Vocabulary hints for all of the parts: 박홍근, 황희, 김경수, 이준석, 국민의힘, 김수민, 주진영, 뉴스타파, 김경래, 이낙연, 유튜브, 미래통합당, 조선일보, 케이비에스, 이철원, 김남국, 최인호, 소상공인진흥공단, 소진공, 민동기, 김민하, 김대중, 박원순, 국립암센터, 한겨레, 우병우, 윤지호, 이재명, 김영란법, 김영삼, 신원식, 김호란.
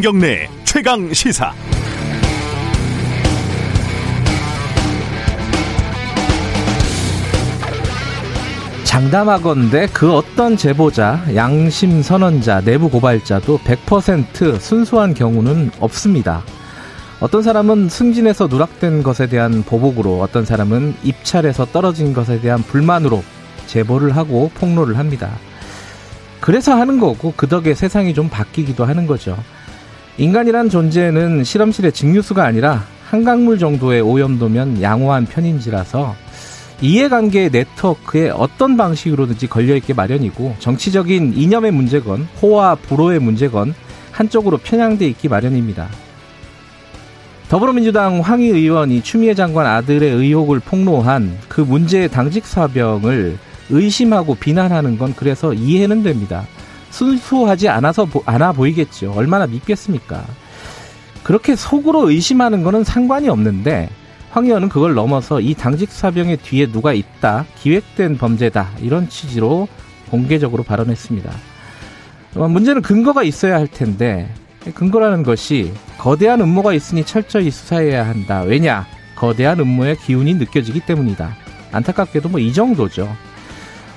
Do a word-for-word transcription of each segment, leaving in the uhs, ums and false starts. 김경래 최강 시사. 장담하건대 그 어떤 제보자, 양심 선언자, 내부 고발자도 백 퍼센트 순수한 경우는 없습니다. 어떤 사람은 승진에서 누락된 것에 대한 보복으로, 어떤 사람은 입찰에서 떨어진 것에 대한 불만으로 제보를 하고 폭로를 합니다. 그래서 하는 거고, 그 덕에 세상이 좀 바뀌기도 하는 거죠. 인간이란 존재는 실험실의 증류수가 아니라 한강물 정도의 오염도면 양호한 편인지라서 이해관계의 네트워크에 어떤 방식으로든지 걸려있게 마련이고, 정치적인 이념의 문제건 호와 불호의 문제건 한쪽으로 편향돼 있기 마련입니다. 더불어민주당 황희 의원이 추미애 장관 아들의 의혹을 폭로한 그 문제의 당직 사병을 의심하고 비난하는 건 그래서 이해는 됩니다. 순수하지 않아서 보, 않아 보이겠죠. 얼마나 믿겠습니까? 그렇게 속으로 의심하는 거는 상관이 없는데, 황 의원은 그걸 넘어서 이 당직 사병의 뒤에 누가 있다, 기획된 범죄다, 이런 취지로 공개적으로 발언했습니다. 문제는 근거가 있어야 할 텐데, 근거라는 것이 거대한 음모가 있으니 철저히 수사해야 한다. 왜냐? 거대한 음모의 기운이 느껴지기 때문이다. 안타깝게도 뭐 이 정도죠.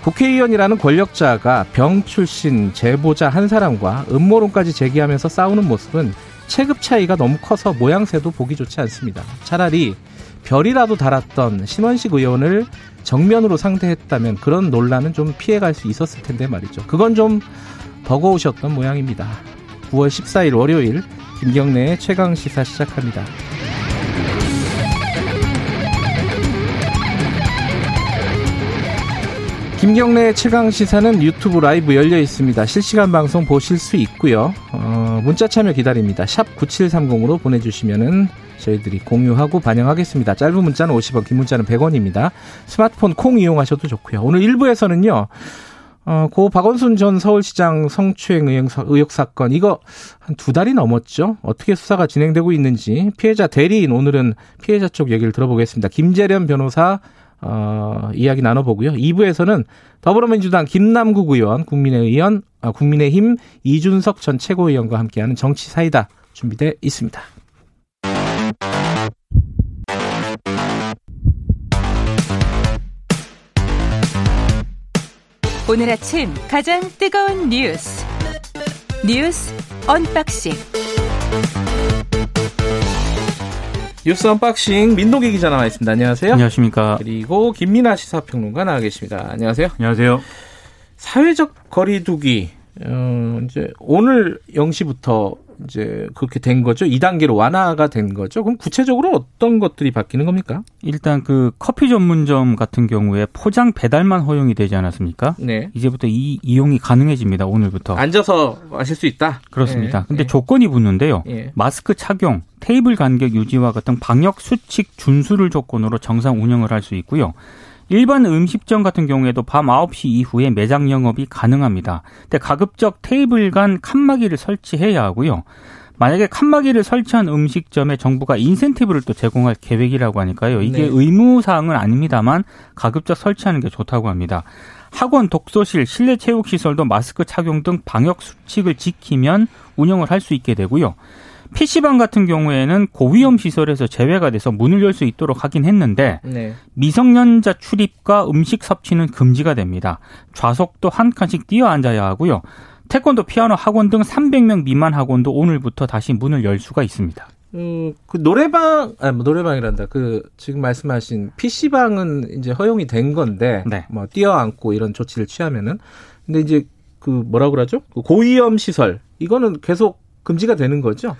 국회의원이라는 권력자가 병 출신 제보자 한 사람과 음모론까지 제기하면서 싸우는 모습은 체급 차이가 너무 커서 모양새도 보기 좋지 않습니다. 차라리 별이라도 달았던 신원식 의원을 정면으로 상대했다면 그런 논란은 좀 피해갈 수 있었을 텐데 말이죠. 그건 좀 버거우셨던 모양입니다. 구월 십사일 월요일, 김경래의 최강시사 시작합니다. 김경래의 최강시사는 유튜브 라이브 열려 있습니다. 실시간 방송 보실 수 있고요. 어, 문자 참여 기다립니다. 샵 구칠삼공으로 보내주시면은 저희들이 공유하고 반영하겠습니다. 짧은 문자는 오십 원, 긴 문자는 백 원입니다. 스마트폰 콩 이용하셔도 좋고요. 오늘 일 부에서는요. 어, 고 박원순 전 서울시장 성추행 의혹 사건, 이거 한 두 달이 넘었죠. 어떻게 수사가 진행되고 있는지, 피해자 대리인, 오늘은 피해자 쪽 얘기를 들어보겠습니다. 김재련 변호사 어, 이야기 나눠보고요. 이 부에서는 더불어민주당 김남국 의원, 국민의의원, 아, 국민의힘 이준석 전 최고위원과 함께하는 정치사이다 준비되어 있습니다. 오늘 아침 가장 뜨거운 뉴스 뉴스 언박싱 뉴스 언박싱 민동기 기자 나와 있습니다. 안녕하세요. 안녕하십니까. 그리고 김민하 시사평론가 나와 계십니다. 안녕하세요. 안녕하세요. 사회적 거리두기 어, 이제 오늘 영 시부터 이제 그렇게 된 거죠. 이 단계로 완화가 된 거죠. 그럼 구체적으로 어떤 것들이 바뀌는 겁니까? 일단 그 커피 전문점 같은 경우에 포장 배달만 허용이 되지 않았습니까? 네. 이제부터 이 이용이 가능해집니다. 오늘부터. 앉아서 마실 수 있다. 그렇습니다. 네. 근데 네. 조건이 붙는데요. 네. 마스크 착용, 테이블 간격 유지와 같은 방역 수칙 준수를 조건으로 정상 운영을 할 수 있고요. 일반 음식점 같은 경우에도 밤 아홉 시 이후에 매장 영업이 가능합니다. 근데 가급적 테이블 간 칸막이를 설치해야 하고요. 만약에 칸막이를 설치한 음식점에 정부가 인센티브를 또 제공할 계획이라고 하니까요. 이게 네. 의무사항은 아닙니다만 가급적 설치하는 게 좋다고 합니다. 학원, 독서실, 실내 체육시설도 마스크 착용 등 방역 수칙을 지키면 운영을 할 수 있게 되고요. 피씨방 같은 경우에는 고위험 시설에서 제외가 돼서 문을 열 수 있도록 하긴 했는데 네. 미성년자 출입과 음식 섭취는 금지가 됩니다. 좌석도 한 칸씩 뛰어 앉아야 하고요. 태권도, 피아노 학원 등 삼백 명 미만 학원도 오늘부터 다시 문을 열 수가 있습니다. 음, 그 노래방, 아니 뭐 노래방이란다. 그 지금 말씀하신 피씨방은 이제 허용이 된 건데 네. 뭐 뛰어 앉고 이런 조치를 취하면은, 근데 이제 그 뭐라고 그러죠? 그 고위험 시설 이거는 계속 금지가 되는 거죠?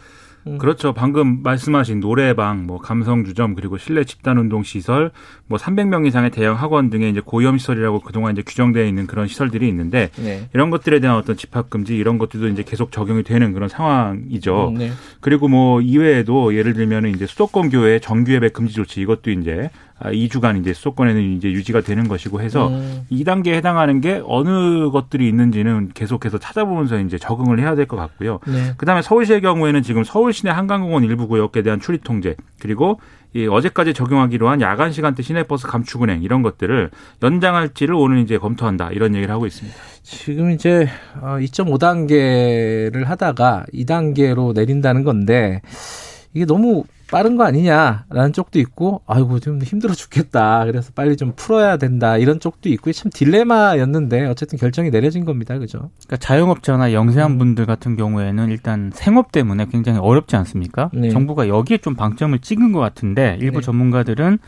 음. 그렇죠. 방금 말씀하신 노래방, 뭐 감성주점, 그리고 실내 집단운동 시설, 뭐 삼백 명 이상의 대형 학원 등의 이제 고위험 시설이라고 그동안 이제 규정되어 있는 그런 시설들이 있는데 네. 이런 것들에 대한 어떤 집합 금지 이런 것들도 이제 계속 적용이 되는 그런 상황이죠. 음, 네. 그리고 뭐 이외에도 예를 들면 이제 수도권 교회 정규 예배 금지 조치 이것도 이제 이 주간 이제 수도권에는 이제 유지가 되는 것이고 해서 음. 이 단계에 해당하는 게 어느 것들이 있는지는 계속해서 찾아보면서 이제 적응을 해야 될 것 같고요. 네. 그다음에 서울시의 경우에는 지금 서울 시내 한강공원 일부 구역에 대한 출입 통제 그리고 이 어제까지 적용하기로 한 야간 시간대 시내버스 감축 운행 이런 것들을 연장할지를 오늘 이제 검토한다 이런 얘기를 하고 있습니다. 지금 이제 이 점 오 단계를 하다가 이 단계로 내린다는 건데 이게 너무 빠른 거 아니냐라는 쪽도 있고, 아이고 좀 힘들어 죽겠다. 그래서 빨리 좀 풀어야 된다. 이런 쪽도 있고, 참 딜레마였는데 어쨌든 결정이 내려진 겁니다, 그죠? 그러니까 자영업자나 영세한 분들 같은 경우에는 일단 생업 때문에 굉장히 어렵지 않습니까? 네. 정부가 여기에 좀 방점을 찍은 것 같은데 일부 네. 전문가들은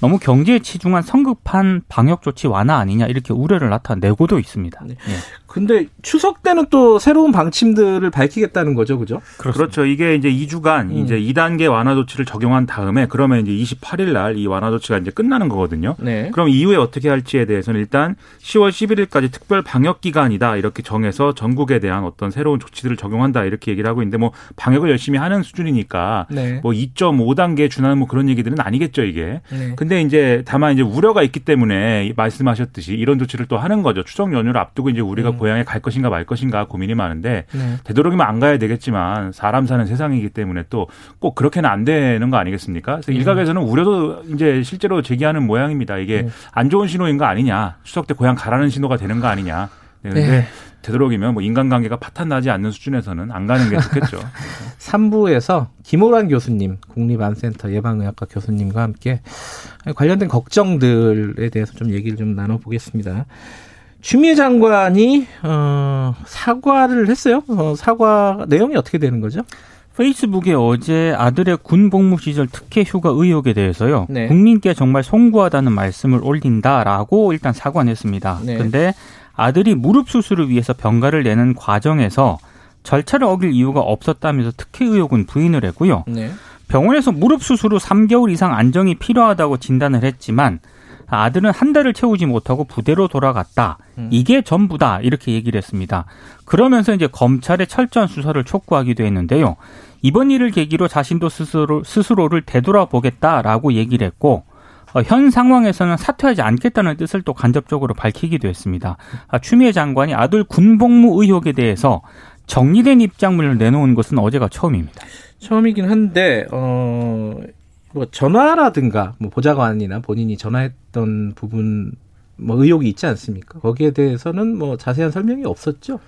너무 경제에 치중한 성급한 방역 조치 완화 아니냐 이렇게 우려를 나타내고도 있습니다. 네. 네. 근데 추석 때는 또 새로운 방침들을 밝히겠다는 거죠, 그죠? 그렇습니다. 그렇죠. 이게 이제 이 주간 음. 이제 이 단계 완화도 조치를 적용한 다음에 그러면 이제 이십팔 일 날 이 완화 조치가 이제 끝나는 거거든요. 네. 그럼 이후에 어떻게 할지에 대해서는 일단 시월 십일일까지 특별 방역 기간이다 이렇게 정해서 전국에 대한 어떤 새로운 조치들을 적용한다 이렇게 얘기를 하고 있는데 뭐 방역을 열심히 하는 수준이니까 네. 뭐 이 점 오 단계 준하는 뭐 그런 얘기들은 아니겠죠 이게. 네. 근데 이제 다만 이제 우려가 있기 때문에 말씀하셨듯이 이런 조치를 또 하는 거죠. 추석 연휴를 앞두고 이제 우리가 음. 고향에 갈 것인가 말 것인가 고민이 많은데 네. 되도록이면 안 가야 되겠지만 사람 사는 세상이기 때문에 또 꼭 그렇게는 안 되는 거 아니겠습니까? 그래서 음. 일각에서는 우려도 이제 실제로 제기하는 모양입니다. 이게 네. 안 좋은 신호인 거 아니냐. 추석 때 고향 가라는 신호가 되는 거 아니냐. 그런데 네, 네. 되도록이면 뭐 인간관계가 파탄나지 않는 수준에서는 안 가는 게 좋겠죠. 삼 부에서 김호란 교수님, 국립암센터 예방의학과 교수님과 함께 관련된 걱정들에 대해서 좀 얘기를 좀 나눠보겠습니다. 추미애 장관이 어, 사과를 했어요. 어, 사과 내용이 어떻게 되는 거죠? 페이스북에 어제 아들의 군 복무 시절 특혜 휴가 의혹에 대해서요. 네. 국민께 정말 송구하다는 말씀을 올린다라고 일단 사과했습니다. 네. 그런데 아들이 무릎 수술을 위해서 병가를 내는 과정에서 절차를 어길 이유가 없었다면서 특혜 의혹은 부인을 했고요. 네. 병원에서 무릎 수술 후 삼 개월 이상 안정이 필요하다고 진단을 했지만 아들은 한 달을 채우지 못하고 부대로 돌아갔다. 이게 전부다. 이렇게 얘기를 했습니다. 그러면서 이제 검찰의 철저한 수사를 촉구하기도 했는데요. 이번 일을 계기로 자신도 스스로, 스스로를 되돌아보겠다라고 얘기를 했고 어, 현 상황에서는 사퇴하지 않겠다는 뜻을 또 간접적으로 밝히기도 했습니다. 아, 추미애 장관이 아들 군복무 의혹에 대해서 정리된 입장문을 내놓은 것은 어제가 처음입니다. 처음이긴 한데... 어... 뭐 전화라든가 뭐 보좌관이나 본인이 전화했던 부분 뭐 의혹이 있지 않습니까? 거기에 대해서는 뭐 자세한 설명이 없었죠.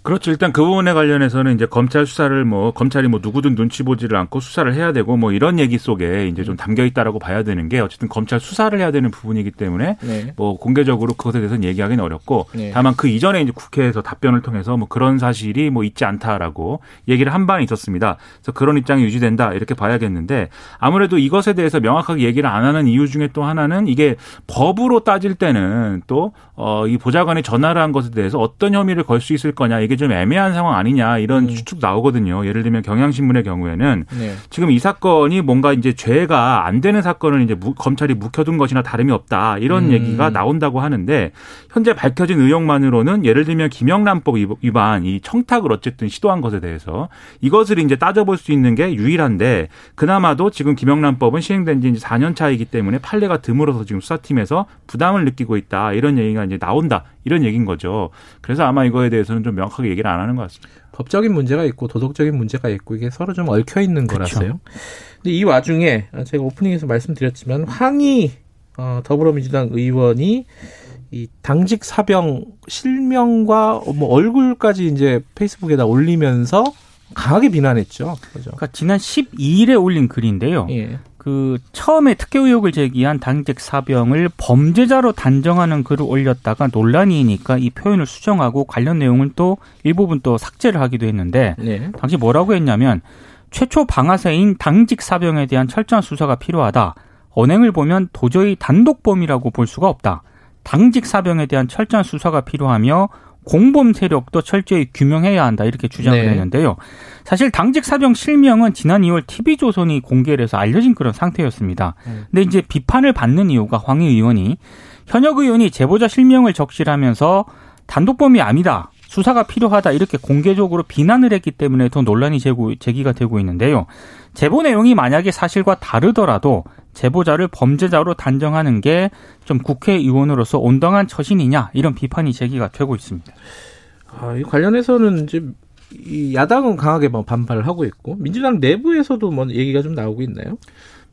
그렇죠. 일단 그 부분에 관련해서는 이제 검찰 수사를 뭐 검찰이 뭐 누구든 눈치 보지를 않고 수사를 해야 되고 뭐 이런 얘기 속에 이제 좀 담겨 있다라고 봐야 되는 게 어쨌든 검찰 수사를 해야 되는 부분이기 때문에 네. 뭐 공개적으로 그것에 대해서는 얘기하기는 어렵고 네. 다만 그 이전에 이제 국회에서 답변을 통해서 뭐 그런 사실이 뭐 있지 않다라고 얘기를 한 바는 있었습니다. 그래서 그런 입장이 유지된다 이렇게 봐야겠는데 아무래도 이것에 대해서 명확하게 얘기를 안 하는 이유 중에 또 하나는 이게 법으로 따질 때는 또 어 이 보좌관이 전화를 한 것에 대해서 어떤 혐의를 걸 수 있을 거냐 이게 좀 애매한 상황 아니냐 이런 음. 추측 나오거든요. 예를 들면 경향신문의 경우에는 네. 지금 이 사건이 뭔가 이제 죄가 안 되는 사건을 이제 무, 검찰이 묵혀둔 것이나 다름이 없다 이런 음. 얘기가 나온다고 하는데 현재 밝혀진 의혹만으로는 예를 들면 김영란법 위반 이 청탁을 어쨌든 시도한 것에 대해서 이것을 이제 따져볼 수 있는 게 유일한데 그나마도 지금 김영란법은 시행된 지 이제 사 년 차이기 때문에 판례가 드물어서 지금 수사팀에서 부담을 느끼고 있다 이런 얘기가 이제 나온다 이런 얘기인 거죠. 그래서 아마 이거에 대해서는 좀 명확하게 얘기를 안 하는 것 같습니다. 법적인 문제가 있고 도덕적인 문제가 있고 이게 서로 좀 얽혀 있는 거라서요. 근데 이 와중에 제가 오프닝에서 말씀드렸지만 황희 더불어민주당 의원이 이 당직 사병 실명과 뭐 얼굴까지 이제 페이스북에다 올리면서 강하게 비난했죠. 그렇죠? 그러니까 지난 십이 일에 올린 글인데요. 예. 그 처음에 특혜 의혹을 제기한 당직 사병을 범죄자로 단정하는 글을 올렸다가 논란이니까 이 표현을 수정하고 관련 내용은 또 일부분 또 삭제를 하기도 했는데 네. 당시 뭐라고 했냐면 최초 방아쇠인 당직 사병에 대한 철저한 수사가 필요하다. 언행을 보면 도저히 단독범이라고 볼 수가 없다. 당직 사병에 대한 철저한 수사가 필요하며 공범 세력도 철저히 규명해야 한다 이렇게 주장을 네. 했는데요. 사실 당직 사병 실명은 지난 이월 티비조선이 공개를 해서 알려진 그런 상태였습니다. 그런데 네. 이제 비판을 받는 이유가 황희 의원이 현역 의원이 제보자 실명을 적시하면서 단독범이 아니다. 수사가 필요하다 이렇게 공개적으로 비난을 했기 때문에 더 논란이 제고, 제기가 되고 있는데요. 제보 내용이 만약에 사실과 다르더라도 제보자를 범죄자로 단정하는 게 좀 국회의원으로서 온당한 처신이냐 이런 비판이 제기가 되고 있습니다. 아, 이 관련해서는 이제 이 야당은 강하게 반발을 하고 있고 민주당 내부에서도 뭐 얘기가 좀 나오고 있나요?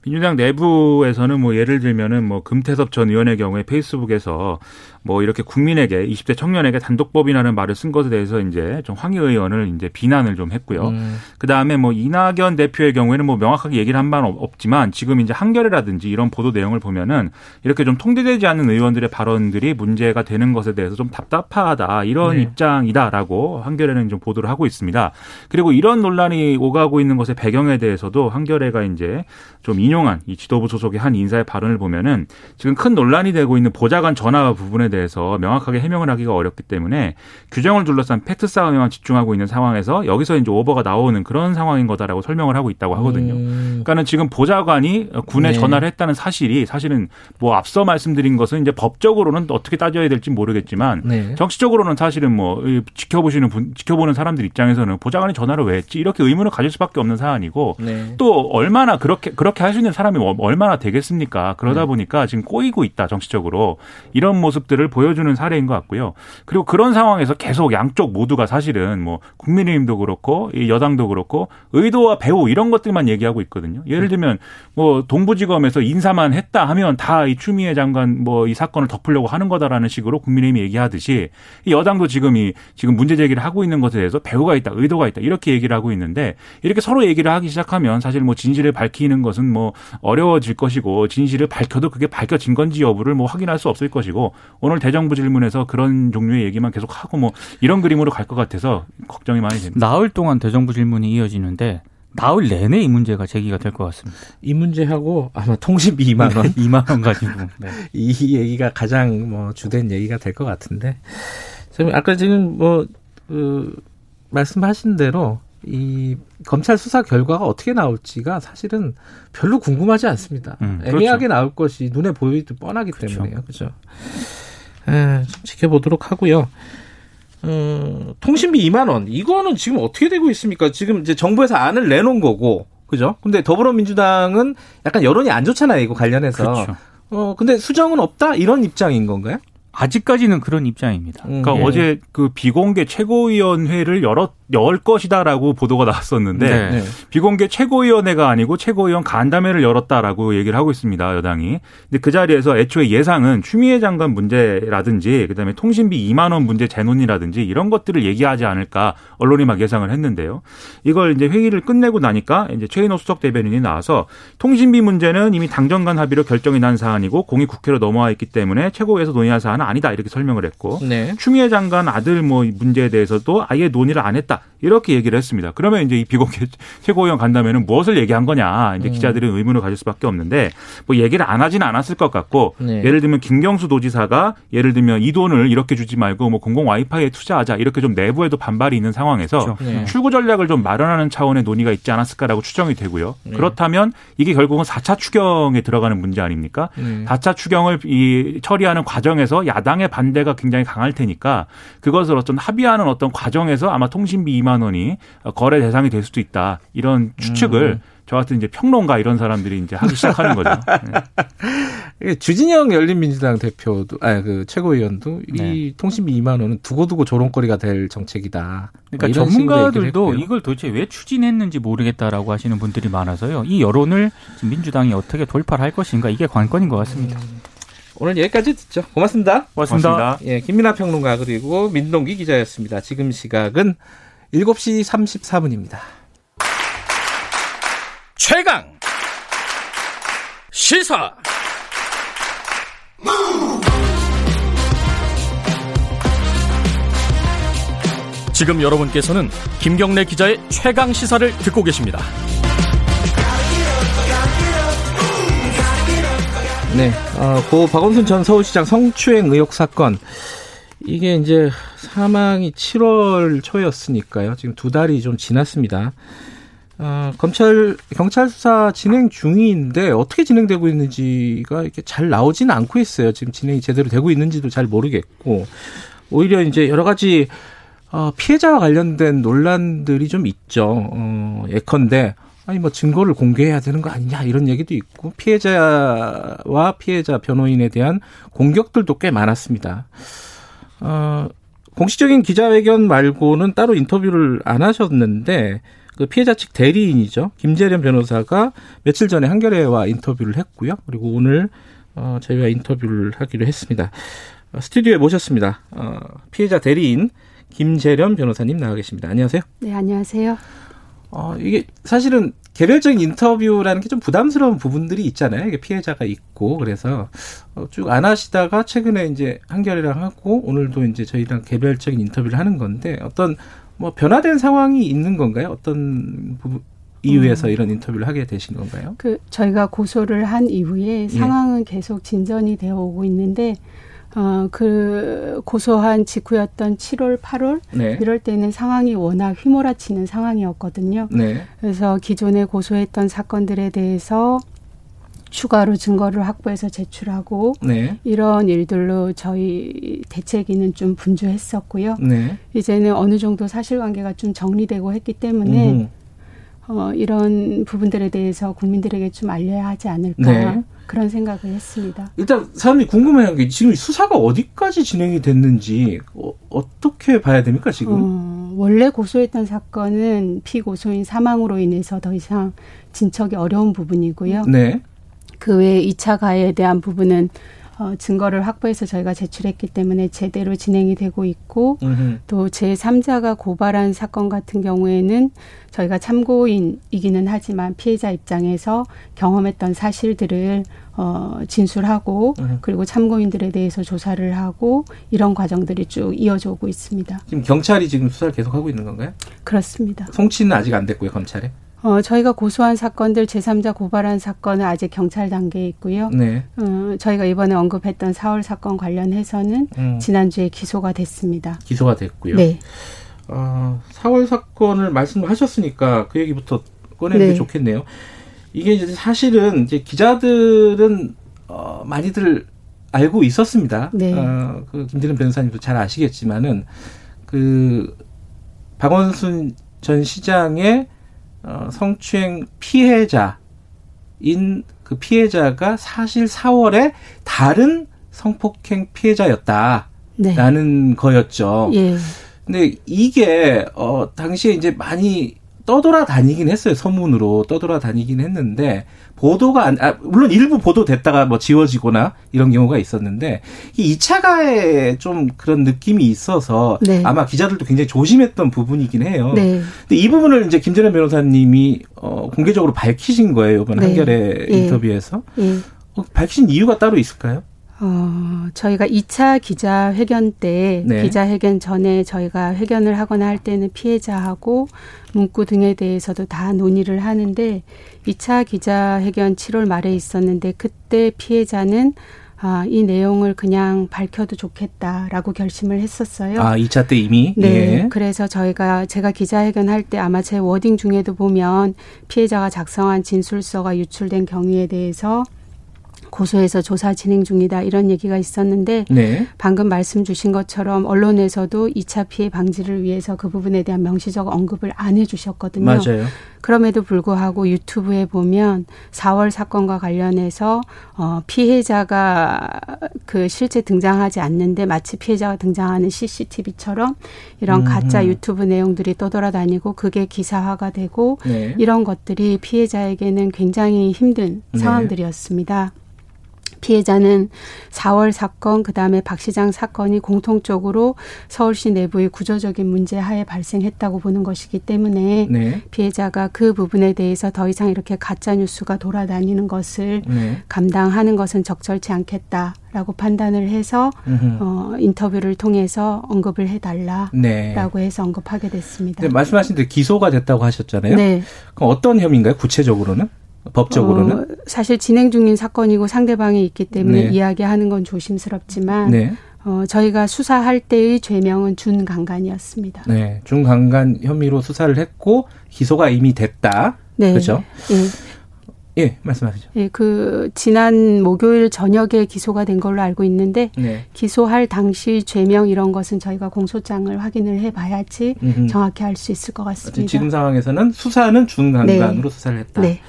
민주당 내부에서는 뭐 예를 들면은 뭐 금태섭 전 의원의 경우에 페이스북에서 뭐 이렇게 국민에게 이십 대 청년에게 단독법인이라는 말을 쓴 것에 대해서 이제 좀 황희 의원을 이제 비난을 좀 했고요. 음. 그 다음에 뭐 이낙연 대표의 경우에는 뭐 명확하게 얘기를 한 바는 없지만 지금 이제 한겨레라든지 이런 보도 내용을 보면은 이렇게 좀 통제되지 않는 의원들의 발언들이 문제가 되는 것에 대해서 좀 답답하다 이런 네. 입장이다라고 한겨레는 좀 보도를 하고 있습니다. 그리고 이런 논란이 오가고 있는 것의 배경에 대해서도 한겨레가 이제 좀 인용한 이 지도부 소속의 한 인사의 발언을 보면은 지금 큰 논란이 되고 있는 보좌관 전화 부분에 대해서 명확하게 해명을 하기가 어렵기 때문에 규정을 둘러싼 팩트 싸움에만 집중하고 있는 상황에서 여기서 이제 오버가 나오는 그런 상황인 거다라고 설명을 하고 있다고 하거든요. 음. 그러니까는 지금 보좌관이 군에 네. 전화를 했다는 사실이 사실은 뭐 앞서 말씀드린 것은 이제 법적으로는 어떻게 따져야 될지 모르겠지만 네. 정치적으로는 사실은 뭐 지켜보시는 분, 지켜보는 사람들 입장에서는 보좌관이 전화를 왜 했지 이렇게 의문을 가질 수밖에 없는 사안이고 네. 또 얼마나 그렇게 그렇게 할 수 있는 사람이 얼마나 되겠습니까? 그러다 네. 보니까 지금 꼬이고 있다 정치적으로 이런 모습들을 보여주는 사례인 것 같고요. 그리고 그런 상황에서 계속 양쪽 모두가 사실은 뭐 국민의힘도 그렇고 여당도 그렇고 의도와 배후 이런 것들만 얘기하고 있거든요. 예를 들면 뭐 동부지검에서 인사만 했다 하면 다 이 추미애 장관 뭐 이 사건을 덮으려고 하는 거다라는 식으로 국민의힘이 얘기하듯이 이 여당도 지금 이 지금 문제 제기를 하고 있는 것에 대해서 배후가 있다, 의도가 있다 이렇게 얘기를 하고 있는데 이렇게 서로 얘기를 하기 시작하면 사실 뭐 진실을 밝히는 것은 뭐 어려워질 것이고 진실을 밝혀도 그게 밝혀진 건지 여부를 뭐 확인할 수 없을 것이고 오늘 대정부 질문에서 그런 종류의 얘기만 계속 하고 뭐 이런 그림으로 갈 것 같아서 걱정이 많이 됩니다. 나흘 동안 대정부 질문이 이어지는데 나흘 내내 이 문제가 제기가 될 것 같습니다. 이 문제하고 아마 통신비 이만 원. 네, 이만 원 가지고. 네. 이 얘기가 가장 뭐 주된 얘기가 될 것 같은데. 아까 지금 뭐, 그, 말씀하신 대로 이 검찰 수사 결과가 어떻게 나올지가 사실은 별로 궁금하지 않습니다. 음, 그렇죠. 애매하게 나올 것이 눈에 보이도 뻔하기 그렇죠. 때문에요. 그렇죠. 에, 지켜보도록 하고요. 음, 통신비 이만 원 이거는 지금 어떻게 되고 있습니까? 지금 이제 정부에서 안을 내놓은 거고, 그죠? 근데 더불어민주당은 약간 여론이 안 좋잖아요, 이거 관련해서. 그렇죠. 어, 근데 수정은 없다 이런 입장인 건가요? 아직까지는 그런 입장입니다. 음, 그러니까 네. 어제 그 비공개 최고위원회를 열었. 열 것이다라고 보도가 나왔었는데 네. 비공개 최고위원회가 아니고 최고위원 간담회를 열었다라고 얘기를 하고 있습니다. 여당이. 근데 그 자리에서 애초에 예상은 추미애 장관 문제라든지 그다음에 통신비 이만 원 문제 재논이라든지 이런 것들을 얘기하지 않을까 언론이 막 예상을 했는데요. 이걸 이제 회의를 끝내고 나니까 이제 최인호 수석 대변인이 나와서 통신비 문제는 이미 당정 간 합의로 결정이 난 사안이고 공이 국회로 넘어와 있기 때문에 최고위에서 논의한 사안은 아니다 이렇게 설명을 했고 네. 추미애 장관 아들 뭐 문제에 대해서도 아예 논의를 안 했다. 이렇게 얘기를 했습니다. 그러면 이제 이 비공개 최고위원 간담회는 무엇을 얘기한 거냐 이제 기자들은 의문을 가질 수밖에 없는데 뭐 얘기를 안 하진 않았을 것 같고 네. 예를 들면 김경수 도지사가 예를 들면 이 돈을 이렇게 주지 말고 뭐 공공 와이파이에 투자하자 이렇게 좀 내부에도 반발이 있는 상황에서 그렇죠. 네. 출구 전략을 좀 마련하는 차원의 논의가 있지 않았을까라고 추정이 되고요. 네. 그렇다면 이게 결국은 사 차 추경에 들어가는 문제 아닙니까? 네. 사 차 추경을 이 처리하는 과정에서 야당의 반대가 굉장히 강할 테니까 그것을 어떤 합의하는 어떤 과정에서 아마 통신비 이만 원이 거래 대상이 될 수도 있다. 이런 추측을 음. 저 같은 이제 평론가 이런 사람들이 이제 하기 시작하는 거죠. 네. 주진영 열린민주당 대표도, 아니 그 최고위원도 네. 이 통신비 이만 원은 두고두고 조롱거리가 될 정책이다. 그러니까 뭐 전문가들도 이걸 도대체 왜 추진했는지 모르겠다라고 하시는 분들이 많아서요. 이 여론을 민주당이 어떻게 돌파할 것인가 이게 관건인 것 같습니다. 음. 오늘 여기까지 듣죠. 고맙습니다. 고맙습니다. 고맙습니다. 예, 김민하 평론가 그리고 민동기 기자였습니다. 지금 시각은 일곱 시 삼십사 분입니다. 최강 시사 지금 여러분께서는 김경래 기자의 최강 시사를 듣고 계십니다. 네, 어, 고 박원순 전 서울시장 성추행 의혹 사건 이게 이제 사망이 칠월 초였으니까요. 지금 두 달이 좀 지났습니다. 어, 검찰, 경찰 수사 진행 중인데 어떻게 진행되고 있는지가 이렇게 잘 나오지는 않고 있어요. 지금 진행이 제대로 되고 있는지도 잘 모르겠고 오히려 이제 여러 가지 어, 피해자와 관련된 논란들이 좀 있죠. 어, 예컨대 아니 뭐 증거를 공개해야 되는 거 아니냐 이런 얘기도 있고 피해자와 피해자 변호인에 대한 공격들도 꽤 많았습니다. 어, 공식적인 기자회견 말고는 따로 인터뷰를 안 하셨는데 그 피해자 측 대리인이죠. 김재련 변호사가 며칠 전에 한겨레와 인터뷰를 했고요. 그리고 오늘 어, 저희와 인터뷰를 하기로 했습니다. 어, 스튜디오에 모셨습니다. 어, 피해자 대리인 김재련 변호사님 나와 계십니다. 안녕하세요. 네, 안녕하세요. 어, 이게 사실은 개별적인 인터뷰라는 게 좀 부담스러운 부분들이 있잖아요. 이게 피해자가 있고 그래서 어, 쭉 안 하시다가 최근에 이제 한겨레랑 하고 오늘도 이제 저희랑 개별적인 인터뷰를 하는 건데 어떤 뭐 변화된 상황이 있는 건가요? 어떤 부분? 이유에서 음. 이런 인터뷰를 하게 되신 건가요? 그 저희가 고소를 한 이후에 상황은 예. 계속 진전이 되어 오고 있는데 어, 그 고소한 직후였던 칠월, 팔월 네. 이럴 때는 상황이 워낙 휘몰아치는 상황이었거든요. 네. 그래서 기존에 고소했던 사건들에 대해서 추가로 증거를 확보해서 제출하고 네. 이런 일들로 저희 대책위는 좀 분주했었고요. 네. 이제는 어느 정도 사실관계가 좀 정리되고 했기 때문에 음. 어, 이런 부분들에 대해서 국민들에게 좀 알려야 하지 않을까 네. 그런 생각을 했습니다. 일단 사람들이 궁금해하는 게 지금 수사가 어디까지 진행이 됐는지 어, 어떻게 봐야 됩니까 지금? 어, 원래 고소했던 사건은 피고소인 사망으로 인해서 더 이상 진척이 어려운 부분이고요. 네. 그 외에 이 차 가해에 대한 부분은 어, 증거를 확보해서 저희가 제출했기 때문에 제대로 진행이 되고 있고 으흠. 또 제삼자가 고발한 사건 같은 경우에는 저희가 참고인이기는 하지만 피해자 입장에서 경험했던 사실들을 어, 진술하고 으흠. 그리고 참고인들에 대해서 조사를 하고 이런 과정들이 쭉 이어져 오고 있습니다. 지금 경찰이 지금 수사를 계속하고 있는 건가요? 그렇습니다. 송치는 아직 안 됐고요, 검찰에? 어, 저희가 고소한 사건들, 제삼자 고발한 사건은 아직 경찰 단계에 있고요. 네. 어, 저희가 이번에 언급했던 사월 사건 관련해서는 음. 지난주에 기소가 됐습니다. 기소가 됐고요. 네. 어, 사월 사건을 말씀하셨으니까 그 얘기부터 꺼내는 네. 게 좋겠네요. 이게 이제 사실은 이제 기자들은 어, 많이들 알고 있었습니다. 네. 어, 그 김대중 변호사님도 잘 아시겠지만은 그 박원순 전 시장의 어, 성추행 피해자인 그 피해자가 사실 사월에 다른 성폭행 피해자였다라는 네. 거였죠. 예. 근데 이게 어, 당시에 이제 많이 떠돌아다니긴 했어요. 소문으로 떠돌아다니긴 했는데 보도가 안, 아, 물론 일부 보도됐다가 뭐 지워지거나 이런 경우가 있었는데 이 이 차 가해에 좀 그런 느낌이 있어서 네. 아마 기자들도 굉장히 조심했던 부분이긴 해요. 네. 근데 이 부분을 이제 김재련 변호사님이 어, 공개적으로 밝히신 거예요. 이번 네. 한겨레 예. 인터뷰에서 예. 어, 밝히신 이유가 따로 있을까요? 어, 저희가 이 차 기자회견 때 네. 기자회견 전에 저희가 회견을 하거나 할 때는 피해자하고 문구 등에 대해서도 다 논의를 하는데 이 차 기자회견 칠월 말에 있었는데 그때 피해자는 아, 이 내용을 그냥 밝혀도 좋겠다라고 결심을 했었어요. 아, 이 차 때 이미? 네. 예. 그래서 저희가, 제가 기자회견할 때 아마 제 워딩 중에도 보면 피해자가 작성한 진술서가 유출된 경위에 대해서 고소해서 조사 진행 중이다 이런 얘기가 있었는데 네. 방금 말씀 주신 것처럼 언론에서도 이 차 피해 방지를 위해서 그 부분에 대한 명시적 언급을 안 해주셨거든요. 맞아요. 그럼에도 불구하고 유튜브에 보면 사월 사건과 관련해서 어, 피해자가 그 실제 등장하지 않는데 마치 피해자가 등장하는 씨씨티비처럼 이런 음. 가짜 유튜브 내용들이 떠돌아다니고 그게 기사화가 되고 네. 이런 것들이 피해자에게는 굉장히 힘든 네. 상황들이었습니다. 피해자는 사월 사건 그다음에 박 시장 사건이 공통적으로 서울시 내부의 구조적인 문제 하에 발생했다고 보는 것이기 때문에 네. 피해자가 그 부분에 대해서 더 이상 이렇게 가짜 뉴스가 돌아다니는 것을 네. 감당하는 것은 적절치 않겠다라고 판단을 해서 어, 인터뷰를 통해서 언급을 해달라라고 네. 해서 언급하게 됐습니다. 네, 말씀하신 대로 기소가 됐다고 하셨잖아요. 네. 그럼 어떤 혐의인가요? 구체적으로는? 법적으로는? 어, 사실 진행 중인 사건이고 상대방이 있기 때문에 네. 이야기하는 건 조심스럽지만 네. 어, 저희가 수사할 때의 죄명은 준강간이었습니다. 네, 준강간 혐의로 수사를 했고 기소가 이미 됐다. 네. 그렇죠? 네. 예, 말씀하시죠. 예, 그 지난 목요일 저녁에 기소가 된 걸로 알고 있는데 네. 기소할 당시 죄명 이런 것은 저희가 공소장을 확인을 해봐야지 음흠. 정확히 알 수 있을 것 같습니다. 지금 상황에서는 수사는 준강간으로 네. 수사를 했다. 네.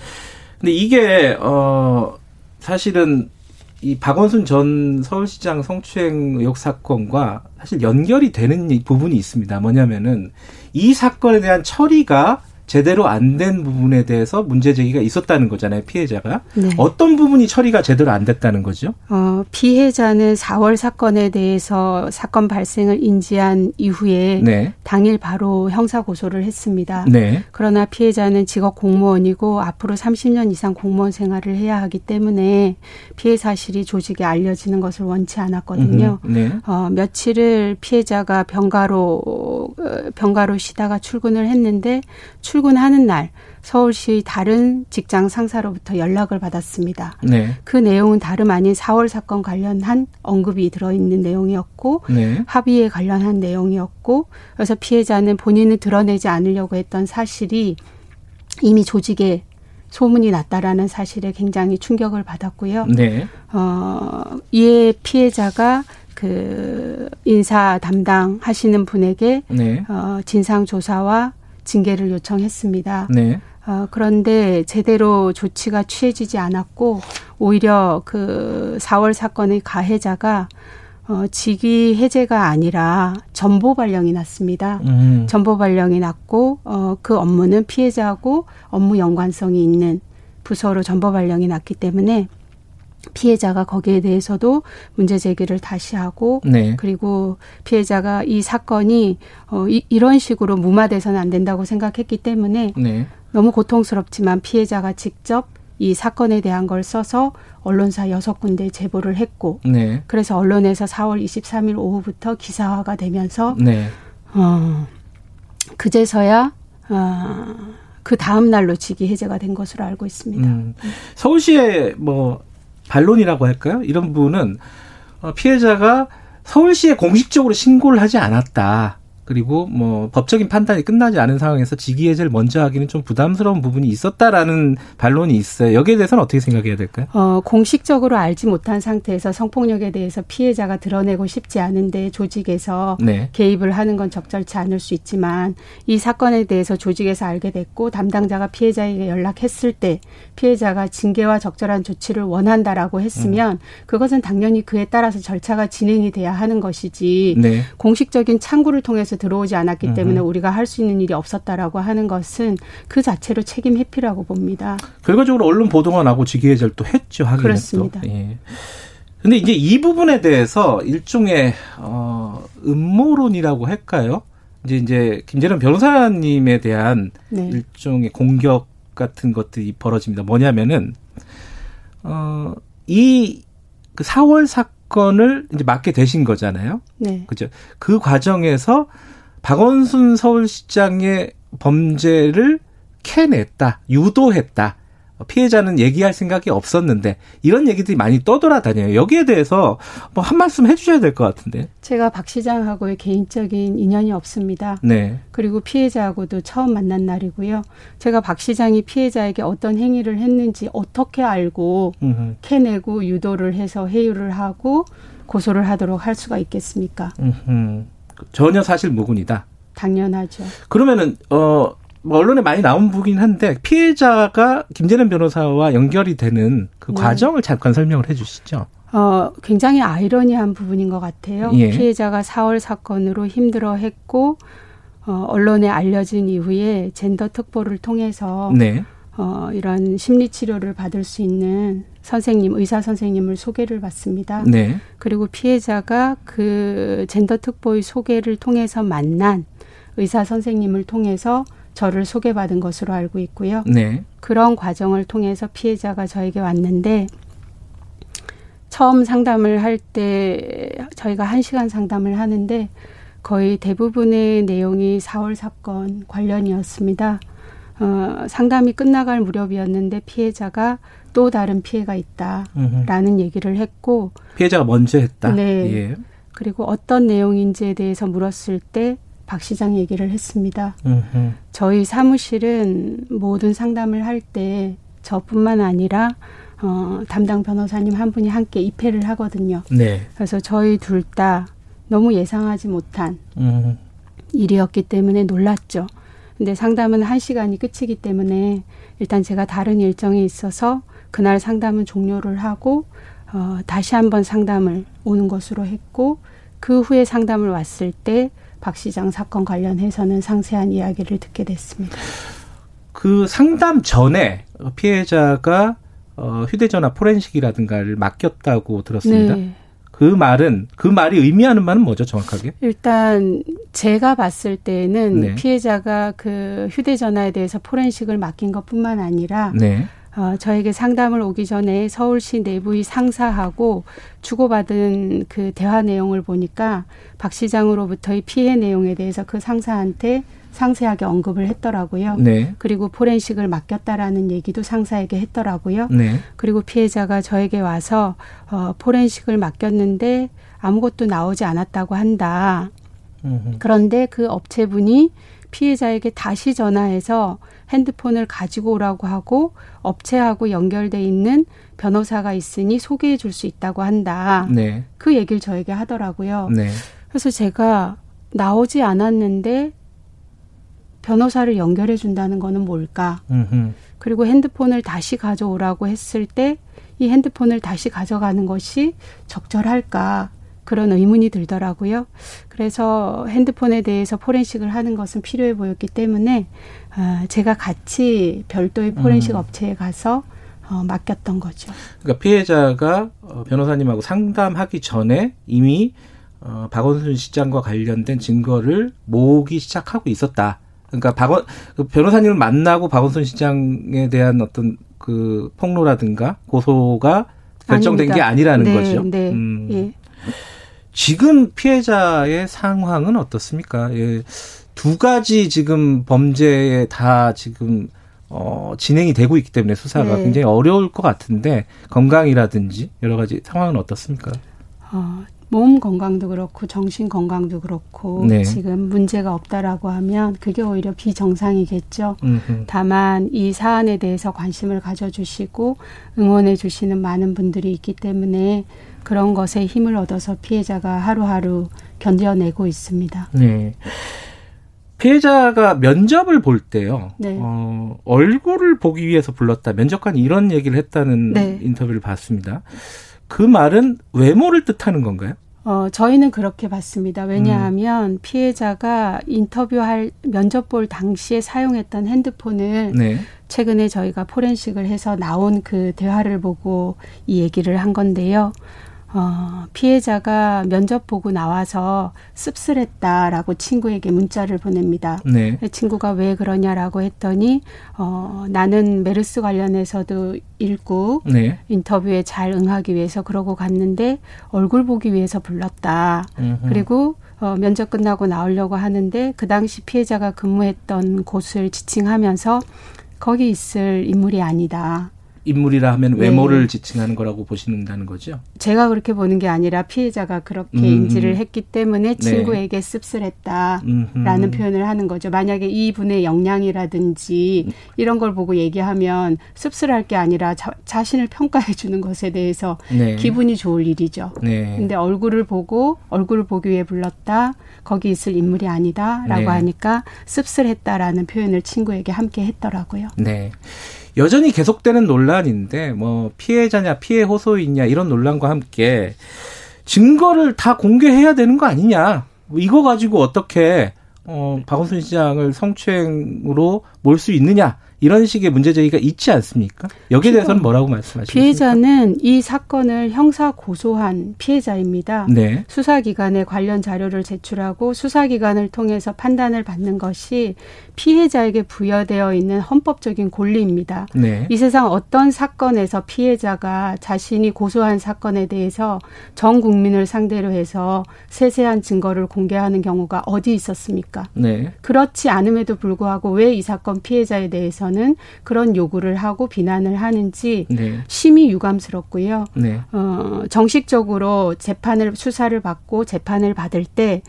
근데 이게 어 사실은 이 박원순 전 서울시장 성추행 의혹 사건과 사실 연결이 되는 부분이 있습니다. 뭐냐면은 이 사건에 대한 처리가 제대로 안 된 부분에 대해서 문제 제기가 있었다는 거잖아요, 피해자가. 네. 어떤 부분이 처리가 제대로 안 됐다는 거죠? 어, 피해자는 사월 사건에 대해서 사건 발생을 인지한 이후에 네. 당일 바로 형사고소를 했습니다. 네. 그러나 피해자는 직업 공무원이고 앞으로 삼십 년 이상 공무원 생활을 해야 하기 때문에 피해 사실이 조직에 알려지는 것을 원치 않았거든요. 음, 네. 어, 며칠을 피해자가 병가로, 병가로 쉬다가 출근을 했는데 출근하는 날 서울시 다른 직장 상사로부터 연락을 받았습니다. 네. 그 내용은 다름 아닌 사월 사건 관련한 언급이 들어있는 내용이었고 네. 합의에 관련한 내용이었고 그래서 피해자는 본인은 드러내지 않으려고 했던 사실이 이미 조직에 소문이 났다라는 사실에 굉장히 충격을 받았고요. 네. 어, 이에 피해자가 그 인사 담당하시는 분에게 네. 어, 진상조사와 징계를 요청했습니다. 네. 어, 그런데 제대로 조치가 취해지지 않았고 오히려 그 사월 사건의 가해자가 어, 직위 해제가 아니라 전보 발령이 났습니다. 음. 전보 발령이 났고 어, 그 업무는 피해자하고 업무 연관성이 있는 부서로 전보 발령이 났기 때문에 피해자가 거기에 대해서도 문제 제기를 다시 하고 네. 그리고 피해자가 이 사건이 어, 이, 이런 식으로 무마돼서는 안 된다고 생각했기 때문에 네. 너무 고통스럽지만 피해자가 직접 이 사건에 대한 걸 써서 언론사 여섯 군데 제보를 했고 네. 그래서 언론에서 사월 이십삼일 오후부터 기사화가 되면서 네. 어, 그제서야 어, 그 다음 날로 직위 해제가 된 것으로 알고 있습니다. 음. 서울시의 뭐 반론이라고 할까요? 이런 부분은 피해자가 서울시에 공식적으로 신고를 하지 않았다. 그리고 뭐 법적인 판단이 끝나지 않은 상황에서 직위해제를 먼저 하기는 좀 부담스러운 부분이 있었다라는 반론이 있어요. 여기에 대해서는 어떻게 생각해야 될까요? 어, 공식적으로 알지 못한 상태에서 성폭력에 대해서 피해자가 드러내고 싶지 않은데 조직에서 네. 개입을 하는 건 적절치 않을 수 있지만 이 사건에 대해서 조직에서 알게 됐고 담당자가 피해자에게 연락했을 때 피해자가 징계와 적절한 조치를 원한다라고 했으면 음. 그것은 당연히 그에 따라서 절차가 진행이 돼야 하는 것이지 네. 공식적인 창구를 통해서 들어오지 않았기 음. 때문에 우리가 할 수 있는 일이 없었다라고 하는 것은 그 자체로 책임 회피라고 봅니다. 결과적으로 언론 보도가 나고 직위해제를 또 했죠. 하긴 그렇습니다. 그런데 예. 이제 이 부분에 대해서 일종의 어, 음모론이라고 할까요? 이제 이제 김재련 변호사님에 대한 네. 일종의 공격 같은 것들이 벌어집니다. 뭐냐면은 어, 이 그 사월 사건 사건을 이제 맡게 되신 거잖아요. 네. 그죠. 그 과정에서 박원순 서울시장의 범죄를 캐냈다, 유도했다. 피해자는 얘기할 생각이 없었는데 이런 얘기들이 많이 떠돌아다녀요. 여기에 대해서 뭐 한 말씀 해주셔야 될 것 같은데. 제가 박 시장하고의 개인적인 인연이 없습니다. 네. 그리고 피해자하고도 처음 만난 날이고요. 제가 박 시장이 피해자에게 어떤 행위를 했는지 어떻게 알고 음흠. 캐내고 유도를 해서 회유를 하고 고소를 하도록 할 수가 있겠습니까? 음흠. 전혀 사실 무근이다. 당연하죠. 그러면은 어. 뭐 언론에 많이 나온 부분이긴 한데 피해자가 김재련 변호사와 연결이 되는 그 네. 과정을 잠깐 설명을 해 주시죠. 어, 굉장히 아이러니한 부분인 것 같아요. 예. 피해자가 사월 사건으로 힘들어했고 어, 언론에 알려진 이후에 젠더 특보를 통해서 네. 어, 이런 심리치료를 받을 수 있는 선생님, 의사 선생님을 소개를 받습니다. 네. 그리고 피해자가 그 젠더 특보의 소개를 통해서 만난 의사 선생님을 통해서 저를 소개받은 것으로 알고 있고요. 네. 그런 과정을 통해서 피해자가 저에게 왔는데 처음 상담을 할 때 저희가 한 시간 상담을 하는데 거의 대부분의 내용이 사월 사건 관련이었습니다. 어, 상담이 끝나갈 무렵이었는데 피해자가 또 다른 피해가 있다라는 음흠. 얘기를 했고 피해자가 먼저 했다. 네. 예. 그리고 어떤 내용인지에 대해서 물었을 때 박 시장 얘기를 했습니다. 음흠. 저희 사무실은 모든 상담을 할 때 저뿐만 아니라 어, 담당 변호사님 한 분이 함께 입회를 하거든요. 네. 그래서 저희 둘 다 너무 예상하지 못한 음. 일이었기 때문에 놀랐죠. 근데 상담은 한 시간이 끝이기 때문에 일단 제가 다른 일정에 있어서 그날 상담은 종료를 하고 어, 다시 한번 상담을 오는 것으로 했고, 그 후에 상담을 왔을 때 박 시장 사건 관련해서는 상세한 이야기를 듣게 됐습니다. 그 상담 전에 피해자가 어, 휴대전화 포렌식이라든가를 맡겼다고 들었습니다. 네. 그 말은, 그 말이 의미하는 말은 뭐죠, 정확하게? 일단 제가 봤을 때는 네. 피해자가 그 휴대전화에 대해서 포렌식을 맡긴 것뿐만 아니라 네. 어, 저에게 상담을 오기 전에 서울시 내부의 상사하고 주고받은 그 대화 내용을 보니까 박 시장으로부터의 피해 내용에 대해서 그 상사한테 상세하게 언급을 했더라고요. 네. 그리고 포렌식을 맡겼다라는 얘기도 상사에게 했더라고요. 네. 그리고 피해자가 저에게 와서 어, 포렌식을 맡겼는데 아무것도 나오지 않았다고 한다. 음흠. 그런데 그 업체분이 피해자에게 다시 전화해서 핸드폰을 가지고 오라고 하고 업체하고 연결돼 있는 변호사가 있으니 소개해 줄 수 있다고 한다. 네. 그 얘기를 저에게 하더라고요. 네. 그래서 제가 나오지 않았는데 변호사를 연결해 준다는 거는 뭘까? 음흠. 그리고 핸드폰을 다시 가져오라고 했을 때 이 핸드폰을 다시 가져가는 것이 적절할까? 그런 의문이 들더라고요. 그래서 핸드폰에 대해서 포렌식을 하는 것은 필요해 보였기 때문에 제가 같이 별도의 포렌식 음. 업체에 가서 맡겼던 거죠. 그러니까 피해자가 변호사님하고 상담하기 전에 이미 박원순 시장과 관련된 증거를 모으기 시작하고 있었다. 그러니까 박원, 변호사님을 만나고 박원순 시장에 대한 어떤 그 폭로라든가 고소가 결정된 아닙니다. 게 아니라는 네, 거죠. 네, 음. 예. 지금 피해자의 상황은 어떻습니까? 예, 두 가지 지금 범죄에 다 지금 어, 진행이 되고 있기 때문에 수사가 네. 굉장히 어려울 것 같은데 건강이라든지 여러 가지 상황은 어떻습니까? 어, 몸 건강도 그렇고 정신 건강도 그렇고 네. 지금 문제가 없다라고 하면 그게 오히려 비정상이겠죠. 음흠. 다만 이 사안에 대해서 관심을 가져주시고 응원해 주시는 많은 분들이 있기 때문에 그런 것에 힘을 얻어서 피해자가 하루하루 견뎌내고 있습니다. 네. 피해자가 면접을 볼 때요. 네. 어, 얼굴을 보기 위해서 불렀다. 면접관이 이런 얘기를 했다는 네. 인터뷰를 봤습니다. 그 말은 외모를 뜻하는 건가요? 어, 저희는 그렇게 봤습니다. 왜냐하면 음. 피해자가 인터뷰할 면접 볼 당시에 사용했던 핸드폰을 네. 최근에 저희가 포렌식을 해서 나온 그 대화를 보고 이 얘기를 한 건데요. 어, 피해자가 면접 보고 나와서 씁쓸했다라고 친구에게 문자를 보냅니다. 네. 친구가 왜 그러냐라고 했더니 어, 나는 메르스 관련해서도 읽고 네. 인터뷰에 잘 응하기 위해서 그러고 갔는데 얼굴 보기 위해서 불렀다. 음흠. 그리고 어, 면접 끝나고 나오려고 하는데 그 당시 피해자가 근무했던 곳을 지칭하면서 거기 있을 인물이 아니다. 인물이라 하면 외모를 네. 지칭하는 거라고 보시는다는 거죠? 제가 그렇게 보는 게 아니라 피해자가 그렇게 음흠. 인지를 했기 때문에 친구에게 네. 씁쓸했다라는 음흠. 표현을 하는 거죠. 만약에 이분의 역량이라든지 이런 걸 보고 얘기하면 씁쓸할 게 아니라 자, 자신을 평가해 주는 것에 대해서 네. 기분이 좋을 일이죠. 네. 근데 얼굴을 보고 얼굴을 보기 위해 불렀다. 거기 있을 인물이 아니다라고 네. 하니까 씁쓸했다라는 표현을 친구에게 함께 했더라고요. 네. 여전히 계속되는 논란인데 뭐 피해자냐 피해 호소이냐 이런 논란과 함께 증거를 다 공개해야 되는 거 아니냐. 이거 가지고 어떻게 어, 박원순 시장을 성추행으로 몰 수 있느냐. 이런 식의 문제제기가 있지 않습니까? 여기에 대해서는 뭐라고 말씀하시겠습니까? 피해자는 이 사건을 형사 고소한 피해자입니다. 네. 수사기관에 관련 자료를 제출하고 수사기관을 통해서 판단을 받는 것이 피해자에게 부여되어 있는 헌법적인 권리입니다. 네. 이 세상 어떤 사건에서 피해자가 자신이 고소한 사건에 대해서 전 국민을 상대로 해서 세세한 증거를 공개하는 경우가 어디 있었습니까? 네. 그렇지 않음에도 불구하고 왜 이 사건 피해자에 대해서는 는 그런 요구를 하고 비난을 하는지 네. 심히 유감스럽고요. 네. 어, 정식적으로 재판을 수사를 받고 재판을 받을 때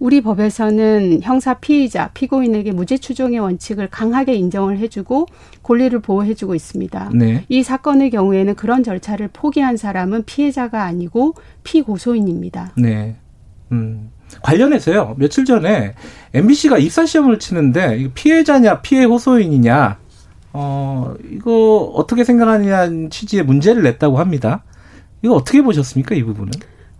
우리 법에서는 형사 피의자, 피고인에게 무죄 추정의 원칙을 강하게 인정을 해주고 권리를 보호해주고 있습니다. 네. 이 사건의 경우에는 그런 절차를 포기한 사람은 피해자가 아니고 피고소인입니다. 네. 음. 관련해서요. 며칠 전에 엠비씨가 입사시험을 치는데 피해자냐 피해 호소인이냐 어, 이거 어떻게 생각하느냐는 취지의 문제를 냈다고 합니다. 이거 어떻게 보셨습니까? 이 부분은?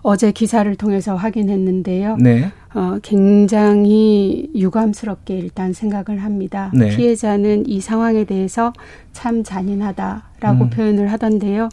어제 기사를 통해서 확인했는데요. 네. 어, 굉장히 유감스럽게 일단 생각을 합니다. 네. 피해자는 이 상황에 대해서 참 잔인하다라고 음. 표현을 하던데요.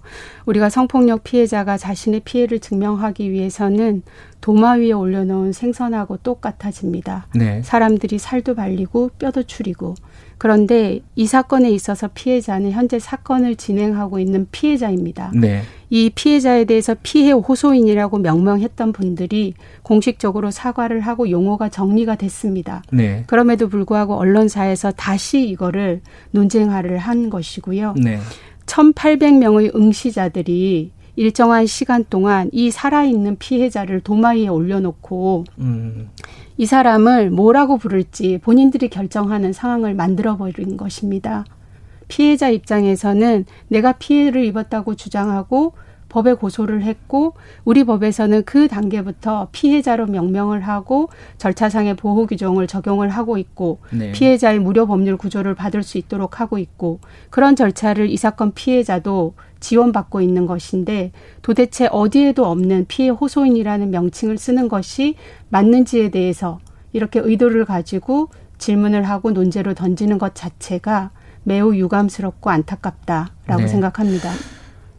우리가 성폭력 피해자가 자신의 피해를 증명하기 위해서는 도마 위에 올려놓은 생선하고 똑같아집니다. 네. 사람들이 살도 발리고 뼈도 추리고. 그런데 이 사건에 있어서 피해자는 현재 사건을 진행하고 있는 피해자입니다. 네. 이 피해자에 대해서 피해 호소인이라고 명명했던 분들이 공식적으로 사과를 하고 용어가 정리가 됐습니다. 네. 그럼에도 불구하고 언론사에서 다시 이거를 논쟁화를 한 것이고요. 네. 천팔백 명의 응시자들이 일정한 시간 동안 이 살아있는 피해자를 도마 위에 올려놓고 음. 이 사람을 뭐라고 부를지 본인들이 결정하는 상황을 만들어버린 것입니다. 피해자 입장에서는 내가 피해를 입었다고 주장하고 법에 고소를 했고 우리 법에서는 그 단계부터 피해자로 명명을 하고 절차상의 보호 규정을 적용을 하고 있고 네. 피해자의 무료 법률 구조를 받을 수 있도록 하고 있고 그런 절차를 이 사건 피해자도 지원받고 있는 것인데 도대체 어디에도 없는 피해 호소인이라는 명칭을 쓰는 것이 맞는지에 대해서 이렇게 의도를 가지고 질문을 하고 논제로 던지는 것 자체가 매우 유감스럽고 안타깝다라고 네. 생각합니다.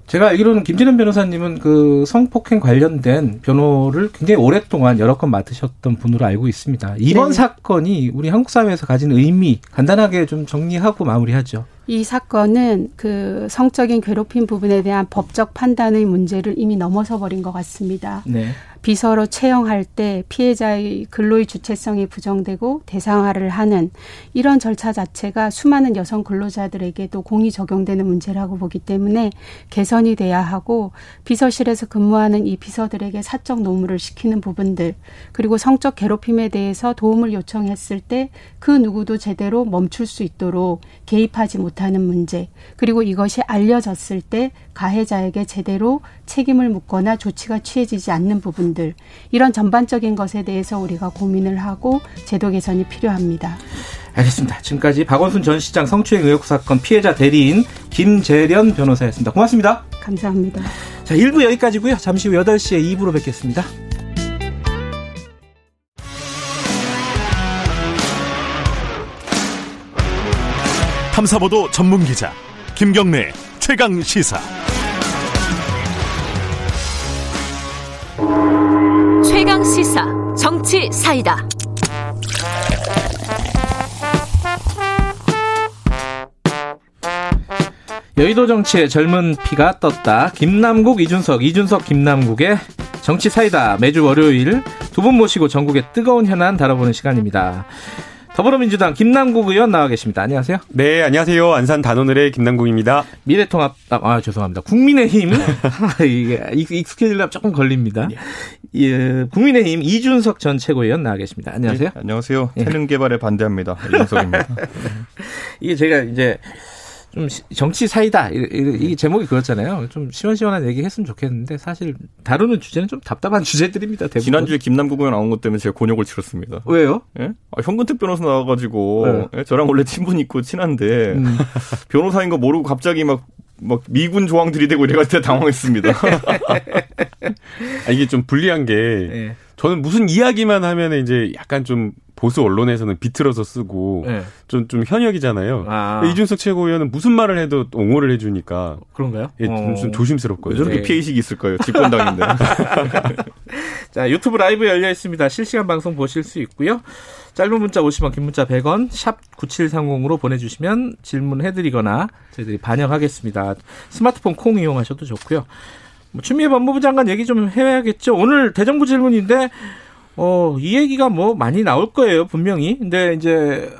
제가 알기로는 김재련 변호사님은 그 성폭행 관련된 변호를 굉장히 오랫동안 여러 건 맡으셨던 분으로 알고 있습니다. 이번 네. 사건이 우리 한국 사회에서 가진 의미 간단하게 좀 정리하고 마무리하죠. 이 사건은 그 성적인 괴롭힘 부분에 대한 법적 판단의 문제를 이미 넘어서 버린 것 같습니다. 네. 비서로 채용할 때 피해자의 근로의 주체성이 부정되고 대상화를 하는 이런 절차 자체가 수많은 여성 근로자들에게도 공이 적용되는 문제라고 보기 때문에 개선이 돼야 하고 비서실에서 근무하는 이 비서들에게 사적 노무를 시키는 부분들 그리고 성적 괴롭힘에 대해서 도움을 요청했을 때 그 누구도 제대로 멈출 수 있도록 개입하지 못하는 문제 그리고 이것이 알려졌을 때 가해자에게 제대로 책임을 묻거나 조치가 취해지지 않는 부분들 이런 전반적인 것에 대해서 우리가 고민을 하고 제도 개선이 필요합니다. 알겠습니다. 지금까지 박원순 전 시장 성추행 의혹 사건 피해자 대리인 김재련 변호사였습니다. 고맙습니다. 감사합니다. 자, 일 부 여기까지고요. 잠시 후 여덟 시에 이 부로 뵙겠습니다. 탐사보도 전문기자 김경래 최강 시사. 최강 시사 정치 사이다. 여의도 정치의 젊은 피가 떴다. 김남국 이준석, 이준석 김남국의 정치 사이다. 매주 월요일 두 분 모시고 전국의 뜨거운 현안 다뤄보는 시간입니다. 더불어민주당 김남국 의원 나와 계십니다. 안녕하세요. 네, 안녕하세요. 안산 단오늘의 김남국입니다. 미래통합, 아 죄송합니다. 국민의힘 이게 익숙해지려면 조금 걸립니다. 예, 국민의힘 이준석 전 최고위원 나와 계십니다. 안녕하세요. 네, 안녕하세요. 태릉 개발에 반대합니다. 이준석입니다. 이게 제가 이제 좀 정치 사이다 이 제목이 그렇잖아요. 좀 시원시원한 얘기 했으면 좋겠는데 사실 다루는 주제는 좀 답답한 주제들입니다. 대부분. 지난주에 김남국 의원 나온 것 때문에 제가 곤욕을 치렀습니다. 왜요? 예? 아, 현근택 변호사 나와가지고 네. 예? 저랑 원래 친분 있고 친한데 음. 변호사인 거 모르고 갑자기 막 막 미군 조항 들이대고 이래가지고 당황했습니다. 아, 이게 좀 불리한 게 저는 무슨 이야기만 하면 이제 약간 좀 보수 언론에서는 비틀어서 쓰고 좀좀 네. 좀 현역이잖아요. 아. 이준석 최고위원은 무슨 말을 해도 옹호를 해주니까 그런가요? 예, 좀, 좀 조심스럽거든요. 저렇게 네. 피해의식이 있을까요? 집권당인데. 자, 유튜브 라이브 열려 있습니다. 실시간 방송 보실 수 있고요. 짧은 문자 오십 원, 긴 문자 백 원, 샵 구칠삼공으로 보내주시면 질문해드리거나 저희들이 반영하겠습니다. 스마트폰 콩 이용하셔도 좋고요. 뭐 추미애 법무부 장관 얘기 좀 해야겠죠. 오늘 대정부 질문인데 어, 이 얘기가 뭐 많이 나올 거예요, 분명히. 근데 이제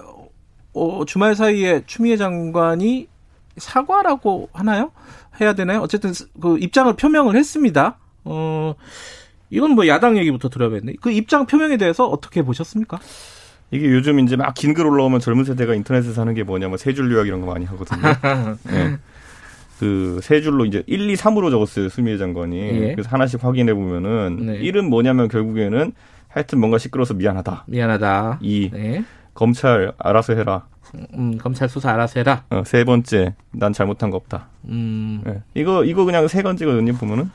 어, 주말 사이에 추미애 장관이 사과라고 하나요? 해야 되나요? 어쨌든 그 입장을 표명을 했습니다. 어, 이건 뭐 야당 얘기부터 들어야겠네. 그 입장 표명에 대해서 어떻게 보셨습니까? 이게 요즘 이제 막 긴 글 올라오면 젊은 세대가 인터넷에서 하는 게 뭐냐, 뭐 세 줄 요약 이런 거 많이 하거든요. 네. 그 세 줄로 이제 일, 이, 삼으로 적었어요, 추미애 장관이. 예. 그래서 하나씩 확인해 보면은 네. 일은 뭐냐면 결국에는 하여튼 뭔가 시끄러워서 미안하다. 미안하다. 이 네. 검찰 알아서 해라. 음, 검찰 수사 알아서 해라. 어, 세 번째, 난 잘못한 거 없다. 음. 네. 이거 이거 그냥 세 건지거든요, 보면은.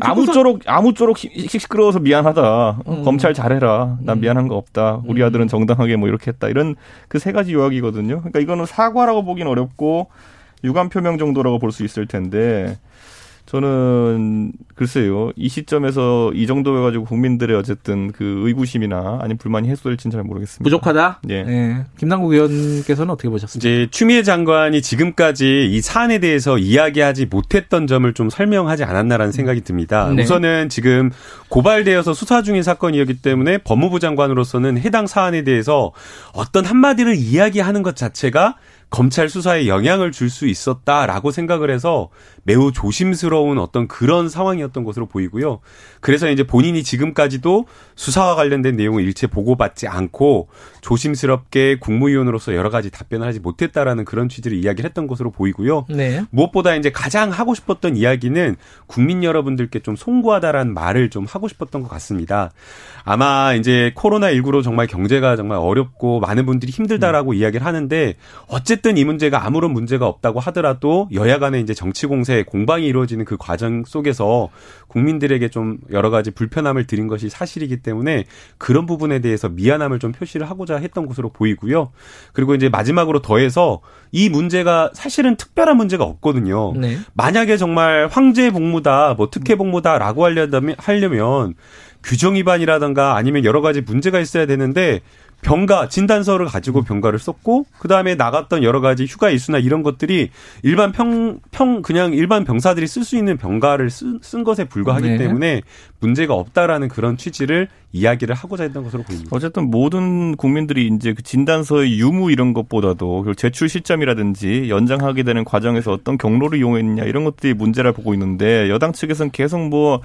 아무쪼록 아무쪼록 시끄러워서 미안하다. 음. 검찰 잘해라. 난 미안한 거 없다. 우리 아들은 정당하게 뭐 이렇게 했다. 이런 그 세 가지 요약이거든요. 그러니까 이거는 사과라고 보긴 어렵고 유감 표명 정도라고 볼 수 있을 텐데 저는 글쎄요. 이 시점에서 이 정도여 가지고 국민들의 어쨌든 그 의구심이나 아니면 불만이 해소될지는 잘 모르겠습니다. 부족하다? 예. 네. 김남국 의원께서는 어떻게 보셨습니까? 이제 추미애 장관이 지금까지 이 사안에 대해서 이야기하지 못했던 점을 좀 설명하지 않았나라는 생각이 듭니다. 네. 우선은 지금 고발되어서 수사 중인 사건이었기 때문에 법무부 장관으로서는 해당 사안에 대해서 어떤 한마디를 이야기하는 것 자체가 검찰 수사에 영향을 줄 수 있었다라고 생각을 해서 매우 조심스러운 어떤 그런 상황이었던 것으로 보이고요. 그래서 이제 본인이 지금까지도 수사와 관련된 내용을 일체 보고받지 않고 조심스럽게 국무위원으로서 여러 가지 답변을 하지 못했다라는 그런 취지를 이야기를 했던 것으로 보이고요. 네. 무엇보다 이제 가장 하고 싶었던 이야기는 국민 여러분들께 좀 송구하다라는 말을 좀 하고 싶었던 것 같습니다. 아마 이제 코로나십구로 정말 경제가 정말 어렵고 많은 분들이 힘들다라고 음. 이야기를 하는데 어쨌든 이 문제가 아무런 문제가 없다고 하더라도 여야 간의 이제 정치 공세, 공방이 이루어지는 그 과정 속에서 국민들에게 좀 여러 가지 불편함을 드린 것이 사실이기 때문에 그런 부분에 대해서 미안함을 좀 표시를 하고자 했던 것으로 보이고요. 그리고 이제 마지막으로 더해서 이 문제가 사실은 특별한 문제가 없거든요. 네. 만약에 정말 황제 복무다, 뭐 특혜 복무다라고 하려면, 하려면 규정 위반이라든가 아니면 여러 가지 문제가 있어야 되는데 병가, 진단서를 가지고 병가를 썼고 그다음에 나갔던 여러 가지 휴가 일수나 이런 것들이 일반 평, 평 그냥 일반 병사들이 쓸 수 있는 병가를 쓰, 쓴 것에 불과하기 네. 때문에 문제가 없다라는 그런 취지를 이야기를 하고자 했던 것으로 보입니다. 어쨌든 모든 국민들이 이제 그 진단서의 유무 이런 것보다도 제출 시점이라든지 연장하게 되는 과정에서 어떤 경로를 이용했느냐 이런 것들이 문제라 보고 있는데 여당 측에서는 계속 뭐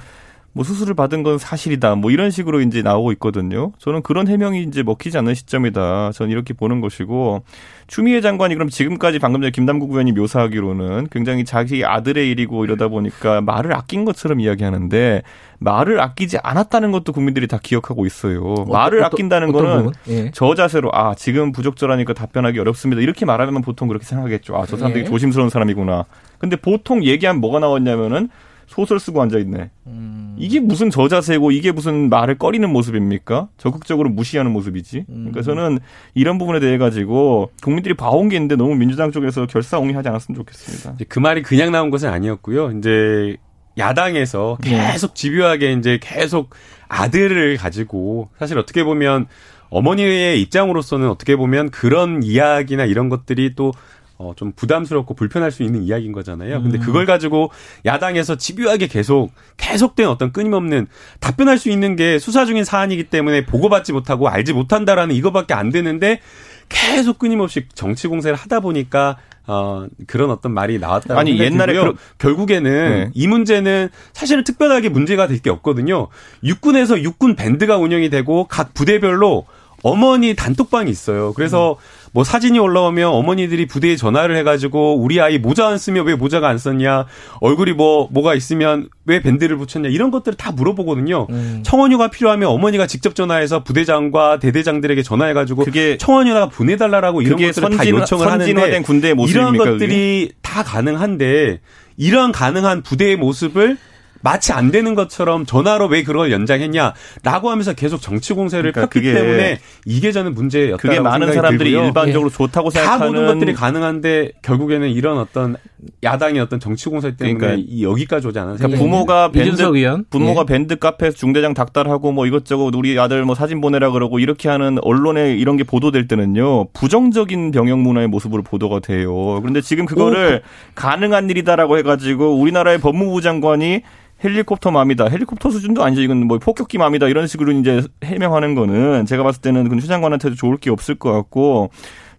뭐 수술을 받은 건 사실이다. 뭐 이런 식으로 이제 나오고 있거든요. 저는 그런 해명이 이제 먹히지 않는 시점이다. 저는 이렇게 보는 것이고 추미애 장관이 그럼 지금까지 방금 전에 김남국 의원이 묘사하기로는 굉장히 자기 아들의 일이고 이러다 보니까 말을 아낀 것처럼 이야기하는데 말을 아끼지 않았다는 것도 국민들이 다 기억하고 있어요. 어떤, 말을 아낀다는 어떤, 거는 어떤 예. 저 자세로 아 지금 부적절하니까 답변하기 어렵습니다. 이렇게 말하면 보통 그렇게 생각하겠죠. 아 저 사람 되게 예. 조심스러운 사람이구나. 근데 보통 얘기하면 뭐가 나왔냐면은 소설 쓰고 앉아있네. 음. 이게 무슨 저자세고 이게 무슨 말을 꺼리는 모습입니까? 적극적으로 무시하는 모습이지. 음. 그러니까 저는 이런 부분에 대해 가지고 국민들이 봐온 게 있는데 너무 민주당 쪽에서 결사옹위하지 않았으면 좋겠습니다. 그 말이 그냥 나온 것은 아니었고요. 이제 야당에서 계속 집요하게 이제 계속 아들을 가지고 사실 어떻게 보면 어머니의 입장으로서는 어떻게 보면 그런 이야기나 이런 것들이 또 어, 좀 부담스럽고 불편할 수 있는 이야기인 거잖아요. 근데 그걸 가지고 야당에서 집요하게 계속, 계속된 어떤 끊임없는 답변할 수 있는 게 수사 중인 사안이기 때문에 보고받지 못하고 알지 못한다라는 이거밖에 안 되는데 계속 끊임없이 정치 공세를 하다 보니까 어, 그런 어떤 말이 나왔다는 아니 옛날에 그러, 결국에는 네. 이 문제는 사실은 특별하게 문제가 될 게 없거든요. 육군에서 육군 밴드가 운영이 되고 각 부대별로 어머니 단톡방이 있어요. 그래서 음. 뭐 사진이 올라오면 어머니들이 부대에 전화를 해가지고 우리 아이 모자 안 쓰면 왜 모자가 안 썼냐, 얼굴이 뭐 뭐가 있으면 왜 밴드를 붙였냐 이런 것들을 다 물어보거든요. 음. 청원휴가 필요하면 어머니가 직접 전화해서 부대장과 대대장들에게 전화해가지고 그게 청원휴가 보내달라라고 이런 것들을 선진, 다 요청을 선진화된 하는데 군대의 모습입니까, 이런 것들이 그게? 다 가능한데 이런 가능한 부대의 모습을 마치 안 되는 것처럼 전화로 왜 그걸 연장했냐라고 하면서 계속 정치 공세를 그러니까 폈기 때문에 이게 저는 문제였다고 생각이 들고요. 그게 많은 사람들이 들고요. 일반적으로 예. 좋다고 생각하는. 다 모든 것들이 가능한데 결국에는 이런 어떤 야당의 어떤 정치 공세 때문에 그러니까 여기까지 오지 않았어요. 그러니까 부모가 예. 밴드, 부모가 예. 밴드 카페에서 중대장 닥달하고 뭐 이것저것 우리 아들 뭐 사진 보내라 그러고 이렇게 하는 언론에 이런 게 보도될 때는요. 부정적인 병역 문화의 모습으로 보도가 돼요. 그런데 지금 그거를 오. 가능한 일이다라고 해가지고 우리나라의 법무부 장관이 헬리콥터 맘이다. 헬리콥터 수준도 아니죠. 이건 뭐 폭격기 맘이다. 이런 식으로 이제 해명하는 거는 제가 봤을 때는 그 추 장관한테도 좋을 게 없을 것 같고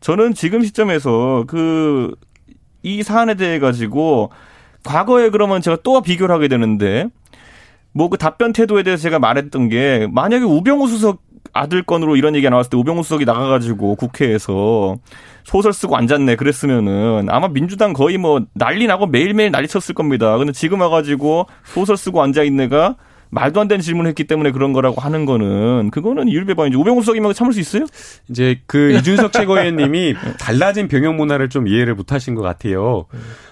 저는 지금 시점에서 그 이 사안에 대해 가지고 과거에 그러면 제가 또 비교를 하게 되는데 뭐 그 답변 태도에 대해서 제가 말했던 게, 만약에 우병우 수석 아들 건으로 이런 얘기가 나왔을 때 우병우 수석이 나가가지고 국회에서 소설 쓰고 앉았네 그랬으면은 아마 민주당 거의 뭐 난리 나고 매일매일 난리 쳤을 겁니다. 근데 지금 와가지고 소설 쓰고 앉아있네가 말도 안 되는 질문을 했기 때문에 그런 거라고 하는 거는, 그거는 이율배반이죠. 우병우 수석이면 참을 수 있어요? 이제 그 이준석 최고위원님이 달라진 병역 문화를 좀 이해를 못하신 것 같아요.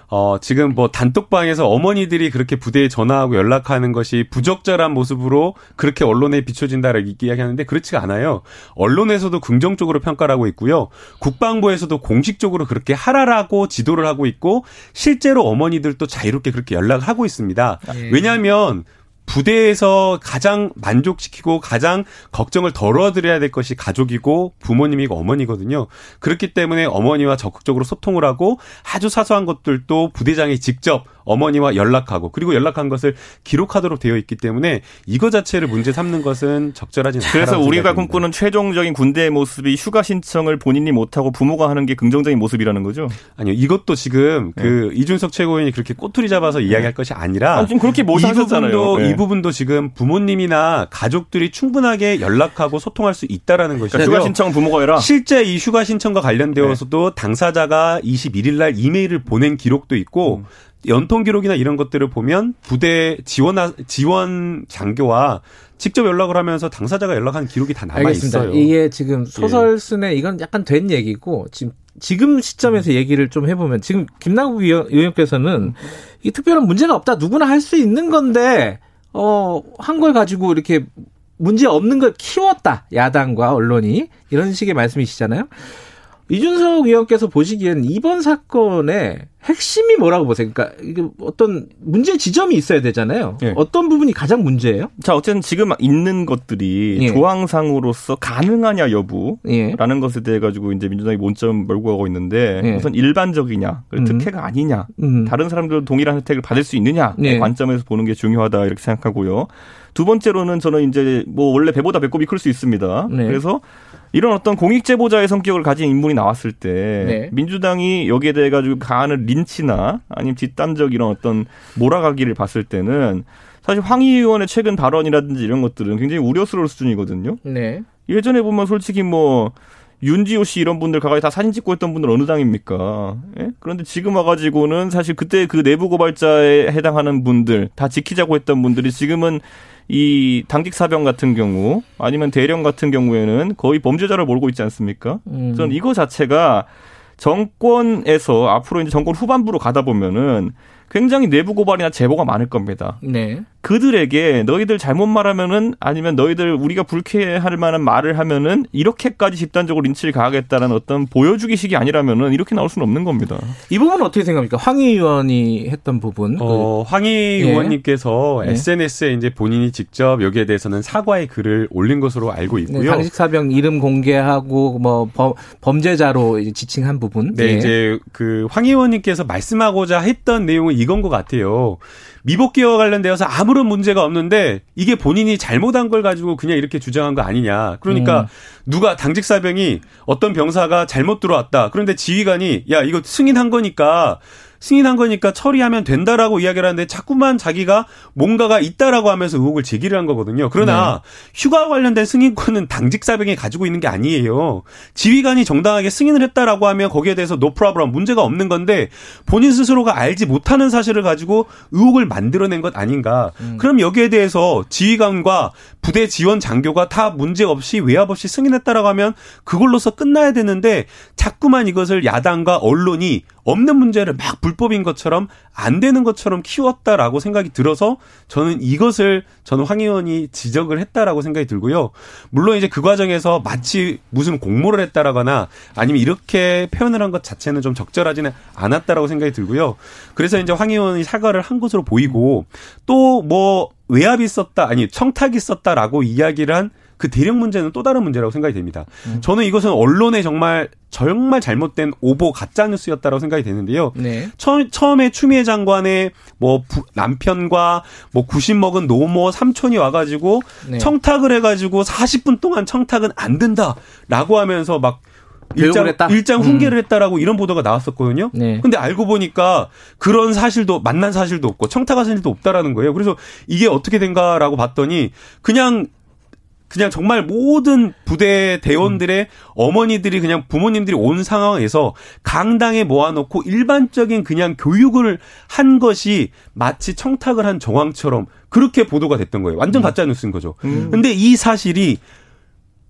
어, 지금 뭐 단톡방에서 어머니들이 그렇게 부대에 전화하고 연락하는 것이 부적절한 모습으로 그렇게 언론에 비춰진다라고 이야기하는데 그렇지가 않아요. 언론에서도 긍정적으로 평가를 하고 있고요. 국방부에서도 공식적으로 그렇게 하라라고 지도를 하고 있고, 실제로 어머니들도 자유롭게 그렇게 연락을 하고 있습니다. 왜냐하면 부대에서 가장 만족시키고 가장 걱정을 덜어드려야 될 것이 가족이고 부모님이고 어머니거든요. 그렇기 때문에 어머니와 적극적으로 소통을 하고, 아주 사소한 것들도 부대장이 직접 어머니와 연락하고, 그리고 연락한 것을 기록하도록 되어 있기 때문에 이거 자체를 문제 삼는 것은 적절하지 않다고 생각합니다. 그래서 우리가 꿈꾸는 최종적인 군대의 모습이 휴가 신청을 본인이 못하고 부모가 하는 게 긍정적인 모습이라는 거죠? 아니요. 이것도 지금 네. 그 이준석 최고위원이 그렇게 꼬투리 잡아서 네. 이야기할 것이 아니라, 아니, 지금 그렇게 모사하셨잖아요. 이 부분도 지금 부모님이나 가족들이 충분하게 연락하고 소통할 수 있다라는 것이죠. 그러니까 휴가 신청 부모가 해라. 실제 이 휴가 신청과 관련되어서도 네. 당사자가 이십일 일 날 이메일을 보낸 기록도 있고 음. 연통 기록이나 이런 것들을 보면 부대 지원 지원 장교와 직접 연락을 하면서 당사자가 연락한 기록이 다 남아 있어요. 이게 지금 소설 쓰네 이건 약간 된 얘기고, 지금 지금 시점에서 얘기를 좀 해보면, 지금 김남국 의원께서는 이 특별한 문제가 없다, 누구나 할 수 있는 건데 어, 한 걸 가지고 이렇게 문제 없는 걸 키웠다, 야당과 언론이, 이런 식의 말씀이시잖아요. 이준석 의원께서 보시기엔 이번 사건의 핵심이 뭐라고 보세요? 그러니까 이게 어떤 문제 지점이 있어야 되잖아요. 예. 어떤 부분이 가장 문제예요? 자, 어쨌든 지금 있는 것들이 예. 조항상으로서 가능하냐 여부라는 예. 것에 대해 가지고 이제 민주당이 논점 몰고 가고 있는데 예. 우선 일반적이냐, 음. 특혜가 아니냐, 음. 다른 사람들도 동일한 혜택을 받을 수 있느냐 예. 관점에서 보는 게 중요하다 이렇게 생각하고요. 두 번째로는 저는 이제 뭐 원래 배보다 배꼽이 클 수 있습니다. 네. 그래서 이런 어떤 공익제보자의 성격을 가진 인물이 나왔을 때 네. 민주당이 여기에 대해 가지고 가하는 린치나 아니면 뒷담적 이런 어떤 몰아가기를 봤을 때는 사실 황희 의원의 최근 발언이라든지 이런 것들은 굉장히 우려스러울 수준이거든요. 네. 예전에 보면 솔직히 뭐 윤지호 씨 이런 분들 가까이 다 사진 찍고 했던 분들 어느 당입니까? 예? 그런데 지금 와가지고는 사실 그때 그 내부 고발자에 해당하는 분들 다 지키자고 했던 분들이 지금은 이 당직 사병 같은 경우 아니면 대령 같은 경우에는 거의 범죄자를 몰고 있지 않습니까? 음. 저는 이거 자체가 정권에서 앞으로 이제 정권 후반부로 가다 보면은 굉장히 내부 고발이나 제보가 많을 겁니다. 네. 그들에게 너희들 잘못 말하면은 아니면 너희들 우리가 불쾌할 만한 말을 하면은 이렇게까지 집단적으로 린치를 가하겠다는 어떤 보여주기식이 아니라면은 이렇게 나올 수는 없는 겁니다. 이 부분은 어떻게 생각합니까? 황희 의원이 했던 부분. 어, 황희 예. 의원님께서 예. 에스엔에스에 이제 본인이 직접 여기에 대해서는 사과의 글을 올린 것으로 알고 있고요. 네, 당직 사병 이름 공개하고 뭐 범, 범죄자로 이제 지칭한 부분. 네, 예. 이제 그 황희 의원님께서 말씀하고자 했던 내용은 이건 것 같아요. 미복귀와 관련되어서 아무런 문제가 없는데 이게 본인이 잘못한 걸 가지고 그냥 이렇게 주장한 거 아니냐. 그러니까 음. 누가 당직 사병이 어떤 병사가 잘못 들어왔다. 그런데 지휘관이 야 이거 승인한 거니까 승인한 거니까 처리하면 된다라고 이야기를 하는데 자꾸만 자기가 뭔가가 있다라고 하면서 의혹을 제기를 한 거거든요. 그러나 네. 휴가와 관련된 승인권은 당직 사병이 가지고 있는 게 아니에요. 지휘관이 정당하게 승인을 했다라고 하면 거기에 대해서 no problem, 문제가 없는 건데 본인 스스로가 알지 못하는 사실을 가지고 의혹을 만들어낸 것 아닌가. 음. 그럼 여기에 대해서 지휘관과 부대 지원 장교가 다 문제 없이 외압 없이 승인했다라고 하면 그걸로서 끝나야 되는데 자꾸만 이것을 야당과 언론이 없는 문제를 막 불법인 것처럼 안 되는 것처럼 키웠다라고 생각이 들어서 저는 이것을 저는 황 의원이 지적을 했다라고 생각이 들고요. 물론 이제 그 과정에서 마치 무슨 공모를 했다라거나 아니면 이렇게 표현을 한 것 자체는 좀 적절하지는 않았다라고 생각이 들고요. 그래서 이제 황 의원이 사과를 한 것으로 보이고 또 뭐 외압이 있었다 아니 청탁이 있었다라고 이야기를 한 그 대령 문제는 또 다른 문제라고 생각이 됩니다. 음. 저는 이것은 언론의 정말 정말 잘못된 오보 가짜 뉴스였다라고 생각이 되는데요. 네. 처, 처음에 추미애 장관의 뭐 부, 남편과 뭐 구십 먹은 노모 삼촌이 와가지고 네. 청탁을 해가지고 사십 분 동안 청탁은 안 된다라고 하면서 막 일장, 했다? 일장 훈계를 음. 했다라고 이런 보도가 나왔었거든요. 네. 근데 알고 보니까 그런 사실도 만난 사실도 없고 청탁한 사실도 없다라는 거예요. 그래서 이게 어떻게 된가라고 봤더니 그냥 그냥 정말 모든 부대 대원들의 음. 어머니들이 그냥 부모님들이 온 상황에서 강당에 모아놓고 일반적인 그냥 교육을 한 것이 마치 청탁을 한 정황처럼 그렇게 보도가 됐던 거예요. 완전 가짜 뉴스인 거죠. 음. 근데 이 사실이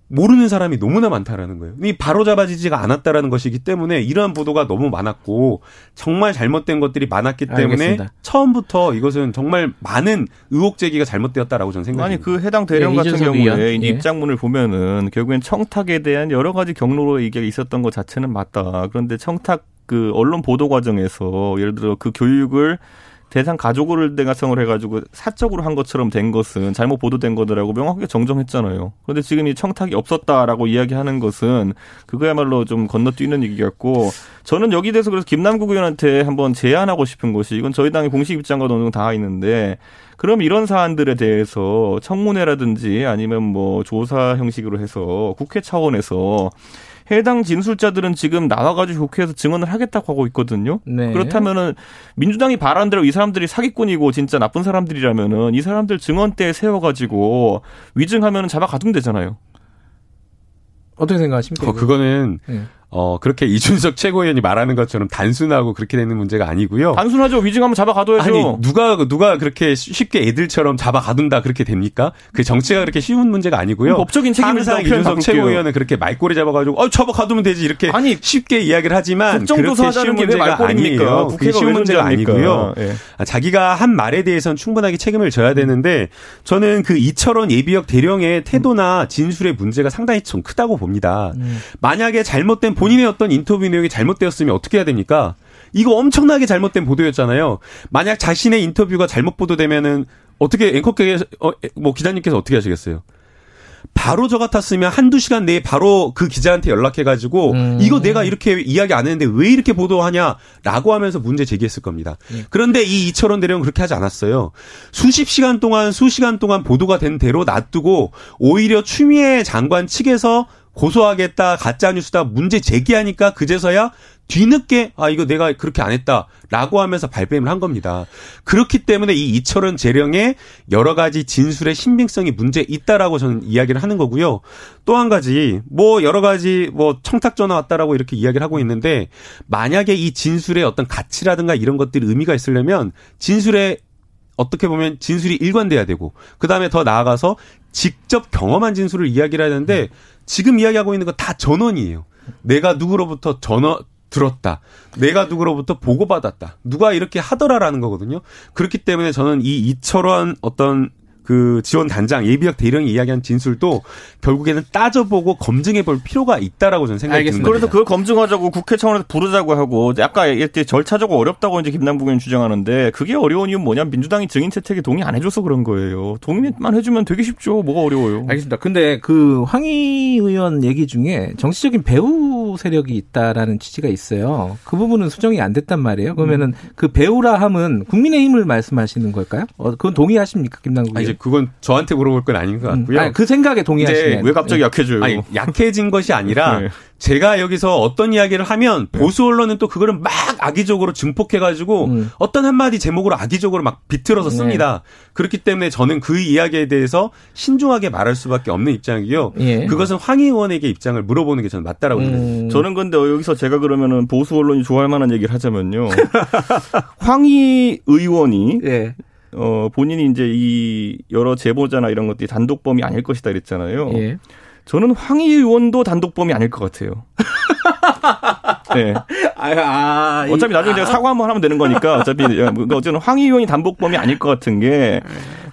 모르는 사람이 너무나 많다라는 거예요. 이 바로잡아지지가 않았다라는 것이기 때문에 이러한 보도가 너무 많았고 정말 잘못된 것들이 많았기 때문에 알겠습니다. 처음부터 이것은 정말 많은 의혹 제기가 잘못되었다라고 저는 생각합니다. 아니 그 해당 대령 네, 같은 경우에 네. 입장문을 보면은 결국엔 청탁에 대한 여러 가지 경로로 얘기가 있었던 것 자체는 맞다. 그런데 청탁 그 언론 보도 과정에서 예를 들어 그 교육을 대상 가족을 대가성을 해가지고 사적으로 한 것처럼 된 것은 잘못 보도된 거더라고 명확하게 정정했잖아요. 그런데 지금 이 청탁이 없었다라고 이야기하는 것은 그거야말로 좀 건너뛰는 얘기 같고 저는 여기 대해서 그래서 김남국 의원한테 한번 제안하고 싶은 것이 이건 저희 당의 공식 입장과 어느 정도 다 있는데 그럼 이런 사안들에 대해서 청문회라든지 아니면 뭐 조사 형식으로 해서 국회 차원에서 해당 진술자들은 지금 나와가지고 국회에서 증언을 하겠다고 하고 있거든요. 네. 그렇다면은 민주당이 바라는 대로 이 사람들이 사기꾼이고 진짜 나쁜 사람들이라면은 이 사람들 증언대에 세워가지고 위증하면은 잡아 가두면 되잖아요. 어떻게 생각하십니까? 어, 그거는 네. 어 그렇게 이준석 최고위원이 말하는 것처럼 단순하고 그렇게 되는 문제가 아니고요. 단순하죠. 위증하면 잡아 가둬야죠. 아니 누가 누가 그렇게 쉽게 애들처럼 잡아 가둔다 그렇게 됩니까? 그 정치가 그렇게 쉬운 문제가 아니고요. 법적인 책임을 항상 이준석 최고위원은 그렇게 말꼬리 잡아가지고 어 잡아 가두면 되지 이렇게 아니, 쉽게 이야기를 하지만 그렇게 쉬운 문제가 아니에요. 그게 쉬운 문제가 아니고요. 네. 자기가 한 말에 대해서는 충분하게 책임을 져야 되는데 저는 그 이철원 예비역 대령의 태도나 진술의 문제가 상당히 좀 크다고 봅니다. 음. 만약에 잘못된 본인의 어떤 인터뷰 내용이 잘못되었으면 어떻게 해야 됩니까? 이거 엄청나게 잘못된 보도였잖아요. 만약 자신의 인터뷰가 잘못 보도되면은 어떻게 앵커께 어, 뭐 기자님께서 어떻게 하시겠어요? 바로 저 같았으면 한두 시간 내에 바로 그 기자한테 연락해가지고 음. 이거 내가 이렇게 이야기 안 했는데 왜 이렇게 보도하냐라고 하면서 문제 제기했을 겁니다. 음. 그런데 이 이철원 대령은 그렇게 하지 않았어요. 수십 시간 동안 수시간 동안 보도가 된 대로 놔두고 오히려 추미애 장관 측에서 고소하겠다, 가짜뉴스다, 문제 제기하니까 그제서야 뒤늦게 아 이거 내가 그렇게 안 했다라고 하면서 발뺌을 한 겁니다. 그렇기 때문에 이 이철원 재령의 여러 가지 진술의 신빙성이 문제 있다라고 저는 이야기를 하는 거고요. 또 한 가지 뭐 여러 가지 뭐 청탁 전화 왔다라고 이렇게 이야기를 하고 있는데 만약에 이 진술의 어떤 가치라든가 이런 것들이 의미가 있으려면 진술의 어떻게 보면 진술이 일관돼야 되고 그다음에 더 나아가서 직접 경험한 진술을 이야기를 하는데 지금 이야기하고 있는 거 다 전언이에요. 내가 누구로부터 전언 들었다. 내가 누구로부터 보고받았다. 누가 이렇게 하더라라는 거거든요. 그렇기 때문에 저는 이 이철원 어떤 그 지원 단장 예비역 대령이 이야기한 진술도 결국에는 따져보고 검증해 볼 필요가 있다라고 저는 생각이 듭니다. 그래서 그걸 검증하자고 국회 차원에서 부르자고 하고 아까 이때 절차적으로 어렵다고 이제 김남국 의원 주장하는데 그게 어려운 이유는 뭐냐면 민주당이 증인 채택에 동의 안 해줘서 그런 거예요. 동의만 해주면 되게 쉽죠. 뭐가 어려워요. 알겠습니다. 근데 그 황희 의원 얘기 중에 정치적인 배후 세력이 있다라는 취지가 있어요. 그 부분은 수정이 안 됐단 말이에요. 그러면은 음. 그 배후라 함은 국민의힘을 말씀하시는 걸까요? 어, 그건 동의하십니까, 김남국 의원? 그건 저한테 물어볼 건 아닌 것 같고요. 아니, 그 생각에 동의하시네. 왜 갑자기 약해져요? 아니, 약해진 것이 아니라 네. 제가 여기서 어떤 이야기를 하면 보수 언론은 또 그거를 막 악의적으로 증폭해가지고 음. 어떤 한마디 제목으로 악의적으로 막 비틀어서 씁니다. 네. 그렇기 때문에 저는 그 이야기에 대해서 신중하게 말할 수밖에 없는 입장이고요. 예. 그것은 황희 의원에게 입장을 물어보는 게 저는 맞다라고 음. 생각합니다. 저는 근데 여기서 제가 그러면은 보수 언론이 좋아할 만한 얘기를 하자면요. 황희 의원이 예. 어, 본인이 이제 이 여러 제보자나 이런 것들이 단독범이 아닐 것이다 이랬잖아요. 예. 저는 황희 의원도 단독범이 아닐 것 같아요. 네. 아, 아, 어차피 나중에 아. 제가 사과 한번 하면 되는 거니까 어차피 어쨌든 황희 의원이 단독범이 아닐 것 같은 게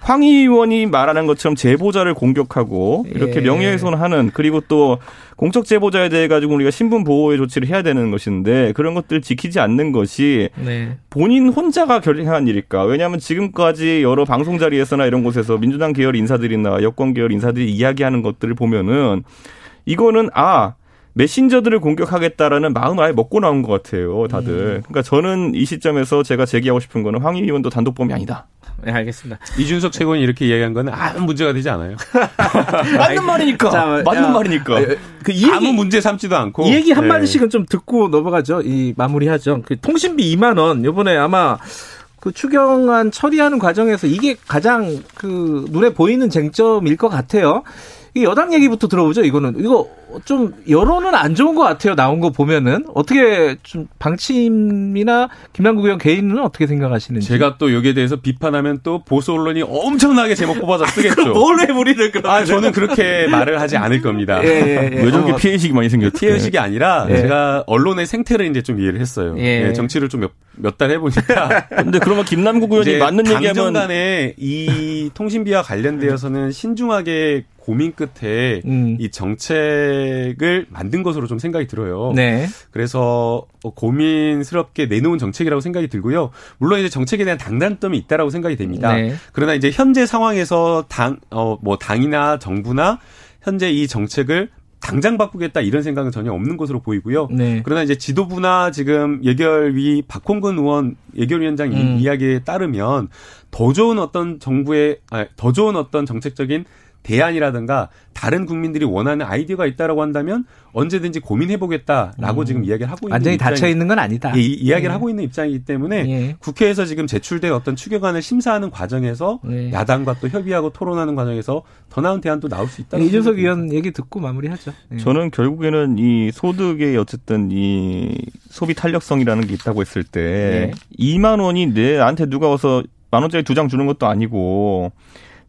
황희 의원이 말하는 것처럼 제보자를 공격하고 이렇게 예. 명예훼손하는 그리고 또 공적 제보자에 대해 가지고 우리가 신분 보호의 조치를 해야 되는 것인데 그런 것들 지키지 않는 것이 네. 본인 혼자가 결정한 일일까? 왜냐하면 지금까지 여러 방송 자리에서나 이런 곳에서 민주당 계열 인사들이나 여권 계열 인사들이 이야기하는 것들을 보면은 이거는 아 메신저들을 공격하겠다라는 마음을 아예 먹고 나온 것 같아요, 다들. 음. 그러니까 저는 이 시점에서 제가 제기하고 싶은 거는 황희 의원도 단독범이 아니다. 네, 알겠습니다. 이준석 최고는 이렇게 이야기한 거는 아무 문제가 되지 않아요. 맞는 말이니까. 자, 맞는 야, 말이니까. 그 얘기, 아무 문제 삼지도 않고. 이 얘기 한 마디씩은 네. 좀 듣고 넘어가죠. 이 마무리하죠. 그 통신비 이만 원 이번에 아마 그 추경안 처리하는 과정에서 이게 가장 그 눈에 보이는 쟁점일 것 같아요. 이 여당 얘기부터 들어보죠. 이거는 이거 좀 여론은 안 좋은 것 같아요. 나온 거 보면은 어떻게 좀 방침이나 김남국 의원 개인은 어떻게 생각하시는지. 제가 또 여기에 대해서 비판하면 또 보수 언론이 엄청나게 제목 뽑아서 쓰겠죠. 원래 우리는 그런. 아 저는 그렇게 말을 하지 않을 겁니다. 예, 예, 예. 요즘 게 피해 의식이 많이 생겼죠. 피해 의식이 아니라 예. 제가 언론의 생태를 이제 좀 이해를 했어요. 예. 예, 정치를 좀 몇 몇 달 해보니까. 근데 그러면 김남국 의원이 맞는 얘기하면 당정간에 이 통신비와 관련되어서는 신중하게. 고민 끝에 음. 이 정책을 만든 것으로 좀 생각이 들어요. 네. 그래서 고민스럽게 내놓은 정책이라고 생각이 들고요. 물론 이제 정책에 대한 장단점이 있다라고 생각이 됩니다. 네. 그러나 이제 현재 상황에서 당, 어, 뭐 당이나 정부나 현재 이 정책을 당장 바꾸겠다 이런 생각은 전혀 없는 것으로 보이고요. 네. 그러나 이제 지도부나 지금 예결위 박홍근 의원 예결위원장 음. 이야기에 따르면 더 좋은 어떤 정부의 아니, 더 좋은 어떤 정책적인 대안이라든가 다른 국민들이 원하는 아이디어가 있다라고 한다면 언제든지 고민해보겠다라고 음. 지금 이야기를 하고 있는 완전히 입장이, 닫혀 있는 건 아니다. 예, 이, 이야기를 예. 하고 있는 입장이기 때문에 예. 국회에서 지금 제출된 어떤 추경안을 심사하는 과정에서 예. 야당과 또 협의하고 토론하는 과정에서 더 나은 대안도 나올 수 있다. 예, 이준석 의원 얘기 듣고 마무리하죠. 예. 저는 결국에는 이 소득의 어쨌든 이 소비 탄력성이라는 게 있다고 했을 때 예. 이만 원이 내한테 누가 와서 만 원짜리 두 장 주는 것도 아니고.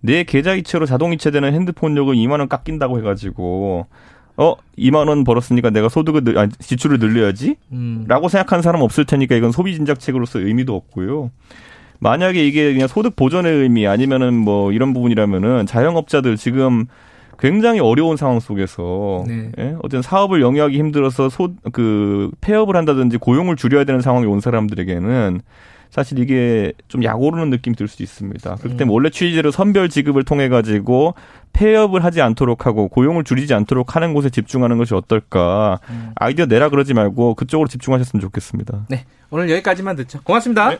내 계좌이체로 자동이체되는 핸드폰 요금 이만 원 깎인다고 해가지고 어 이만 원 벌었으니까 내가 소득을 늘, 아니, 지출을 늘려야지 음. 라고 생각하는 사람 없을 테니까 이건 소비진작책으로서 의미도 없고요. 만약에 이게 그냥 소득 보전의 의미 아니면은 뭐 이런 부분이라면은 자영업자들 지금 굉장히 어려운 상황 속에서 네. 예? 어쨌든 사업을 영위하기 힘들어서 소, 그 폐업을 한다든지 고용을 줄여야 되는 상황이 온 사람들에게는 사실 이게 좀 약오르는 느낌이 들 수도 있습니다. 그렇기 때문에 원래 취지로 선별 지급을 통해 가지고 폐업을 하지 않도록 하고 고용을 줄이지 않도록 하는 곳에 집중하는 것이 어떨까. 아이디어 내라 그러지 말고 그쪽으로 집중하셨으면 좋겠습니다. 네, 오늘 여기까지만 듣죠. 고맙습니다. 네.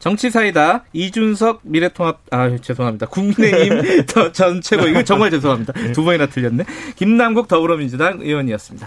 정치사이다 이준석 미래통합 아 죄송합니다 국민의힘 전 최고 이거 정말 죄송합니다 두 번이나 틀렸네. 김남국 더불어민주당 의원이었습니다.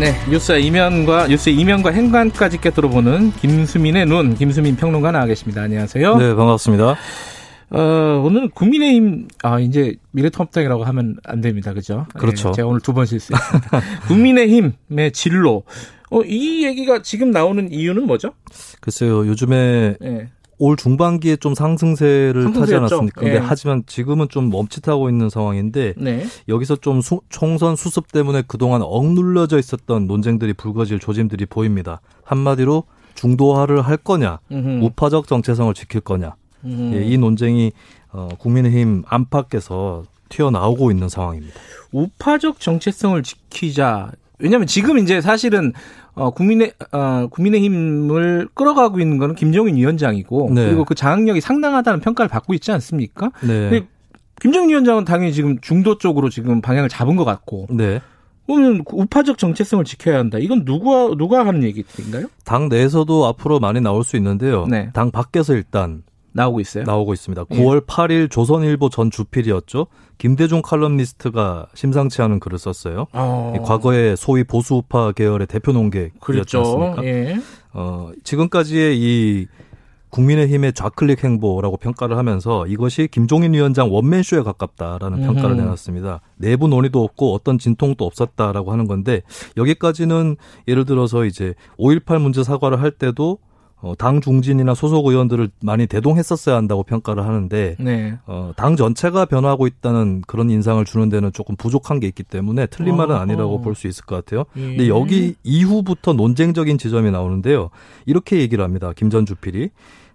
네, 뉴스의 이면과 뉴스의 이면과 행간까지 꿰뚫어보는 김수민의 눈, 김수민 평론가 나와 계십니다. 안녕하세요. 네, 반갑습니다. 어, 오늘은 국민의힘 아 이제 미래통합당이라고 하면 안 됩니다, 그죠? 그렇죠. 네, 제가 오늘 두 번 실수했습니다. 국민의힘의 진로. 어, 이 얘기가 지금 나오는 이유는 뭐죠? 글쎄요, 요즘에. 네. 올 중반기에 좀 상승세를 상승세였죠. 타지 않았습니까? 근데 예. 하지만 지금은 좀 멈칫하고 있는 상황인데 네. 여기서 좀 수, 총선 수습 때문에 그동안 억눌려져 있었던 논쟁들이 불거질 조짐들이 보입니다. 한마디로 중도화를 할 거냐, 음흠. 우파적 정체성을 지킬 거냐. 예, 이 논쟁이 어, 국민의힘 안팎에서 튀어나오고 있는 상황입니다. 우파적 정체성을 지키자. 왜냐하면 지금 이제 사실은 어, 국민의, 어, 국민의힘을 끌어가고 있는 거는 김종인 위원장이고, 네. 그리고 그 장악력이 상당하다는 평가를 받고 있지 않습니까? 네. 근데 김종인 위원장은 당연히 지금 중도 쪽으로 지금 방향을 잡은 것 같고, 네. 그러면 우파적 정체성을 지켜야 한다. 이건 누가, 누가 하는 얘기인가요? 당 내에서도 앞으로 많이 나올 수 있는데요. 네. 당 밖에서 일단. 나오고 있어요? 나오고 있습니다. 구월 팔일 조선일보 전 주필이었죠. 김대중 칼럼니스트가 심상치 않은 글을 썼어요. 어. 과거에 소위 보수우파 계열의 대표 논객이었지 않습니까? 예. 어, 지금까지의 이 국민의힘의 좌클릭 행보라고 평가를 하면서 이것이 김종인 위원장 원맨쇼에 가깝다라는 음흠. 평가를 내놨습니다. 내부 논의도 없고 어떤 진통도 없었다라고 하는 건데 여기까지는 예를 들어서 이제 오일팔 문제 사과를 할 때도 어, 당 중진이나 소속 의원들을 많이 대동했었어야 한다고 평가를 하는데 네. 어, 당 전체가 변화하고 있다는 그런 인상을 주는 데는 조금 부족한 게 있기 때문에 틀린 어, 말은 아니라고 볼 수 있을 것 같아요. 예. 근데 여기 이후부터 논쟁적인 지점이 나오는데요. 이렇게 얘기를 합니다. 김 전 주필이.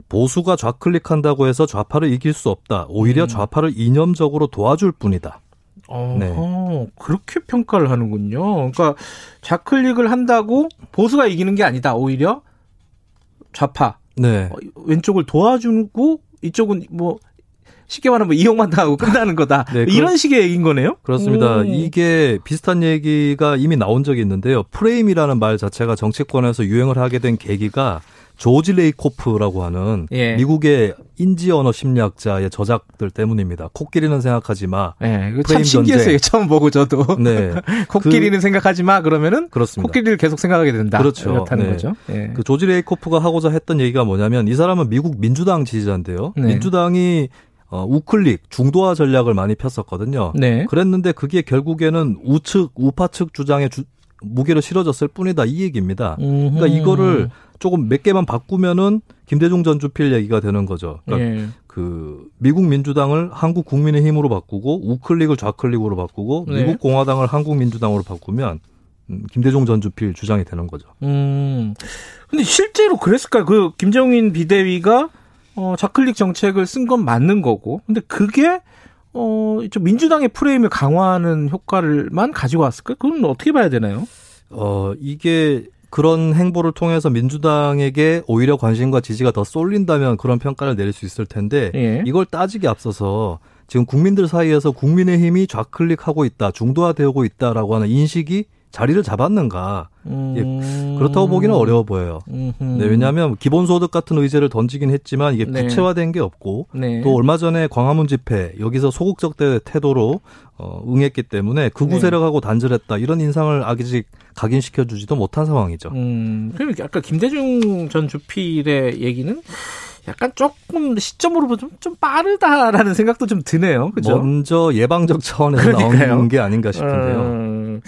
보수가 좌클릭한다고 해서 좌파를 이길 수 없다. 오히려 음. 좌파를 이념적으로 도와줄 뿐이다. 어, 네. 그렇게 평가를 하는군요. 그러니까 좌클릭을 한다고 보수가 이기는 게 아니다. 오히려 좌파. 네. 어, 왼쪽을 도와주고 이쪽은 뭐 쉽게 말하면 이용만 당하고 끝나는 거다. 네, 이런 그렇, 식의 얘기인 거네요? 그렇습니다. 오. 이게 비슷한 얘기가 이미 나온 적이 있는데요. 프레임이라는 말 자체가 정치권에서 유행을 하게 된 계기가 조지 레이코프라고 하는 예. 미국의 인지 언어 심리학자의 저작들 때문입니다. 코끼리는 생각하지 마. 예, 참 전쟁. 신기했어요. 처음 보고 저도. 네. 코끼리는 그, 생각하지 마 그러면은 그렇습니다. 코끼리를 계속 생각하게 된다. 그렇죠. 그렇다는 네. 거죠. 예. 그 조지 레이코프가 하고자 했던 얘기가 뭐냐면 이 사람은 미국 민주당 지지자인데요. 네. 민주당이 어, 우클릭, 중도화 전략을 많이 폈었거든요. 네. 그랬는데 그게 결국에는 우측, 우파 측 주장에 주, 무게를 실어졌을 뿐이다. 이 얘기입니다. 음흠. 그러니까 이거를 조금 몇 개만 바꾸면은 김대중 전 주필 얘기가 되는 거죠. 그러니까 예. 그 미국 민주당을 한국 국민의힘으로 바꾸고 우클릭을 좌클릭으로 바꾸고 네. 미국 공화당을 한국 민주당으로 바꾸면 김대중 전 주필 주장이 되는 거죠. 음. 근데 실제로 그랬을까요? 그 김종인 비대위가 어, 좌클릭 정책을 쓴 건 맞는 거고. 근데 그게 어, 좀 민주당의 프레임을 강화하는 효과를만 가지고 왔을까요? 그건 어떻게 봐야 되나요? 어, 이게 그런 행보를 통해서 민주당에게 오히려 관심과 지지가 더 쏠린다면 그런 평가를 내릴 수 있을 텐데 예. 이걸 따지기 앞서서 지금 국민들 사이에서 국민의힘이 좌클릭하고 있다, 중도화되고 있다라고 하는 인식이 자리를 잡았는가. 음... 예, 그렇다고 보기는 어려워 보여요. 네, 왜냐하면 기본소득 같은 의제를 던지긴 했지만 이게 네. 구체화된 게 없고 네. 또 얼마 전에 광화문 집회 여기서 소극적 태도로 어, 응했기 때문에 극우 세력하고 네. 단절했다. 이런 인상을 아직 각인시켜주지도 못한 상황이죠. 음, 그럼 아까 김대중 전 주필의 얘기는 약간 조금 시점으로 보면 좀, 좀 빠르다라는 생각도 좀 드네요. 그죠? 먼저 예방적 차원에서 그러니까요. 나오는 게 아닌가 싶은데요. 음,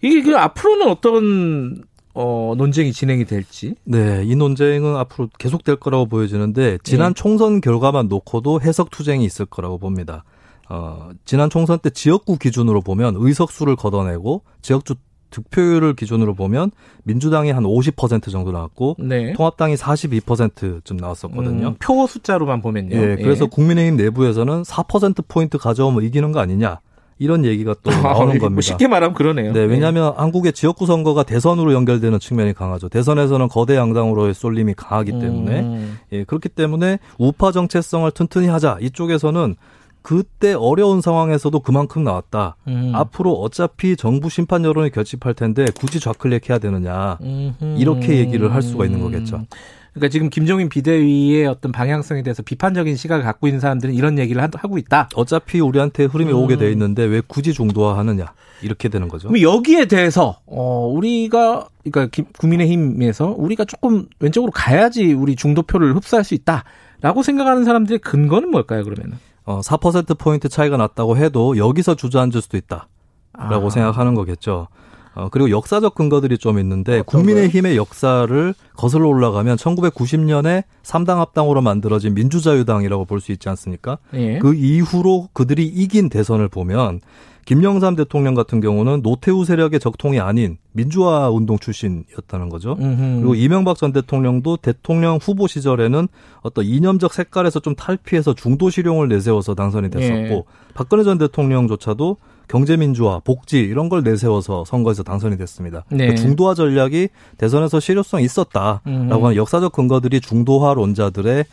이게 그 앞으로는 어떤 어, 논쟁이 진행이 될지? 네, 이 논쟁은 앞으로 계속될 거라고 보여지는데 지난 예. 총선 결과만 놓고도 해석 투쟁이 있을 거라고 봅니다. 어, 지난 총선 때 지역구 기준으로 보면 의석수를 걷어내고 지역주 득표율을 기준으로 보면 민주당이 한 오십 퍼센트 정도 나왔고 네. 통합당이 사십이 퍼센트쯤 나왔었거든요. 음, 표 숫자로만 보면요. 예, 그래서 예. 국민의힘 내부에서는 사 퍼센트 포인트 가져오면 이기는 거 아니냐. 이런 얘기가 또 나오는 겁니다. 쉽게 말하면 그러네요. 네, 왜냐하면 네. 한국의 지역구 선거가 대선으로 연결되는 측면이 강하죠. 대선에서는 거대 양당으로의 쏠림이 강하기 때문에 음. 예, 그렇기 때문에 우파 정체성을 튼튼히 하자. 이쪽에서는 그때 어려운 상황에서도 그만큼 나왔다. 음. 앞으로 어차피 정부 심판 여론이 결집할 텐데 굳이 좌클릭해야 되느냐. 음흠. 이렇게 얘기를 할 수가 있는 거겠죠. 그러니까 지금 김종인 비대위의 어떤 방향성에 대해서 비판적인 시각을 갖고 있는 사람들은 이런 얘기를 하고 있다. 어차피 우리한테 흐름이 음. 오게 돼 있는데 왜 굳이 중도화하느냐. 이렇게 되는 거죠. 그럼 여기에 대해서 어, 우리가 그러니까 국민의힘에서 우리가 조금 왼쪽으로 가야지 우리 중도표를 흡수할 수 있다라고 생각하는 사람들의 근거는 뭘까요? 그러면은? 어, 사 퍼센트 포인트 차이가 났다고 해도 여기서 주저앉을 수도 있다라고 아. 생각하는 거겠죠. 어, 그리고 역사적 근거들이 좀 있는데 국민의힘의 거예요? 역사를 거슬러 올라가면 천구백구십 년에 삼당 합당으로 만들어진 민주자유당이라고 볼 수 있지 않습니까? 예. 그 이후로 그들이 이긴 대선을 보면 김영삼 대통령 같은 경우는 노태우 세력의 적통이 아닌 민주화 운동 출신이었다는 거죠. 음흠. 그리고 이명박 전 대통령도 대통령 후보 시절에는 어떤 이념적 색깔에서 좀 탈피해서 중도 실용을 내세워서 당선이 됐었고 예. 박근혜 전 대통령조차도 경제민주화, 복지 이런 걸 내세워서 선거에서 당선이 됐습니다. 네. 그 중도화 전략이 대선에서 실효성이 있었다라고 음흠. 하는 역사적 근거들이 중도화론자들의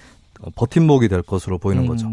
버팀목이 될 것으로 보이는 음. 거죠.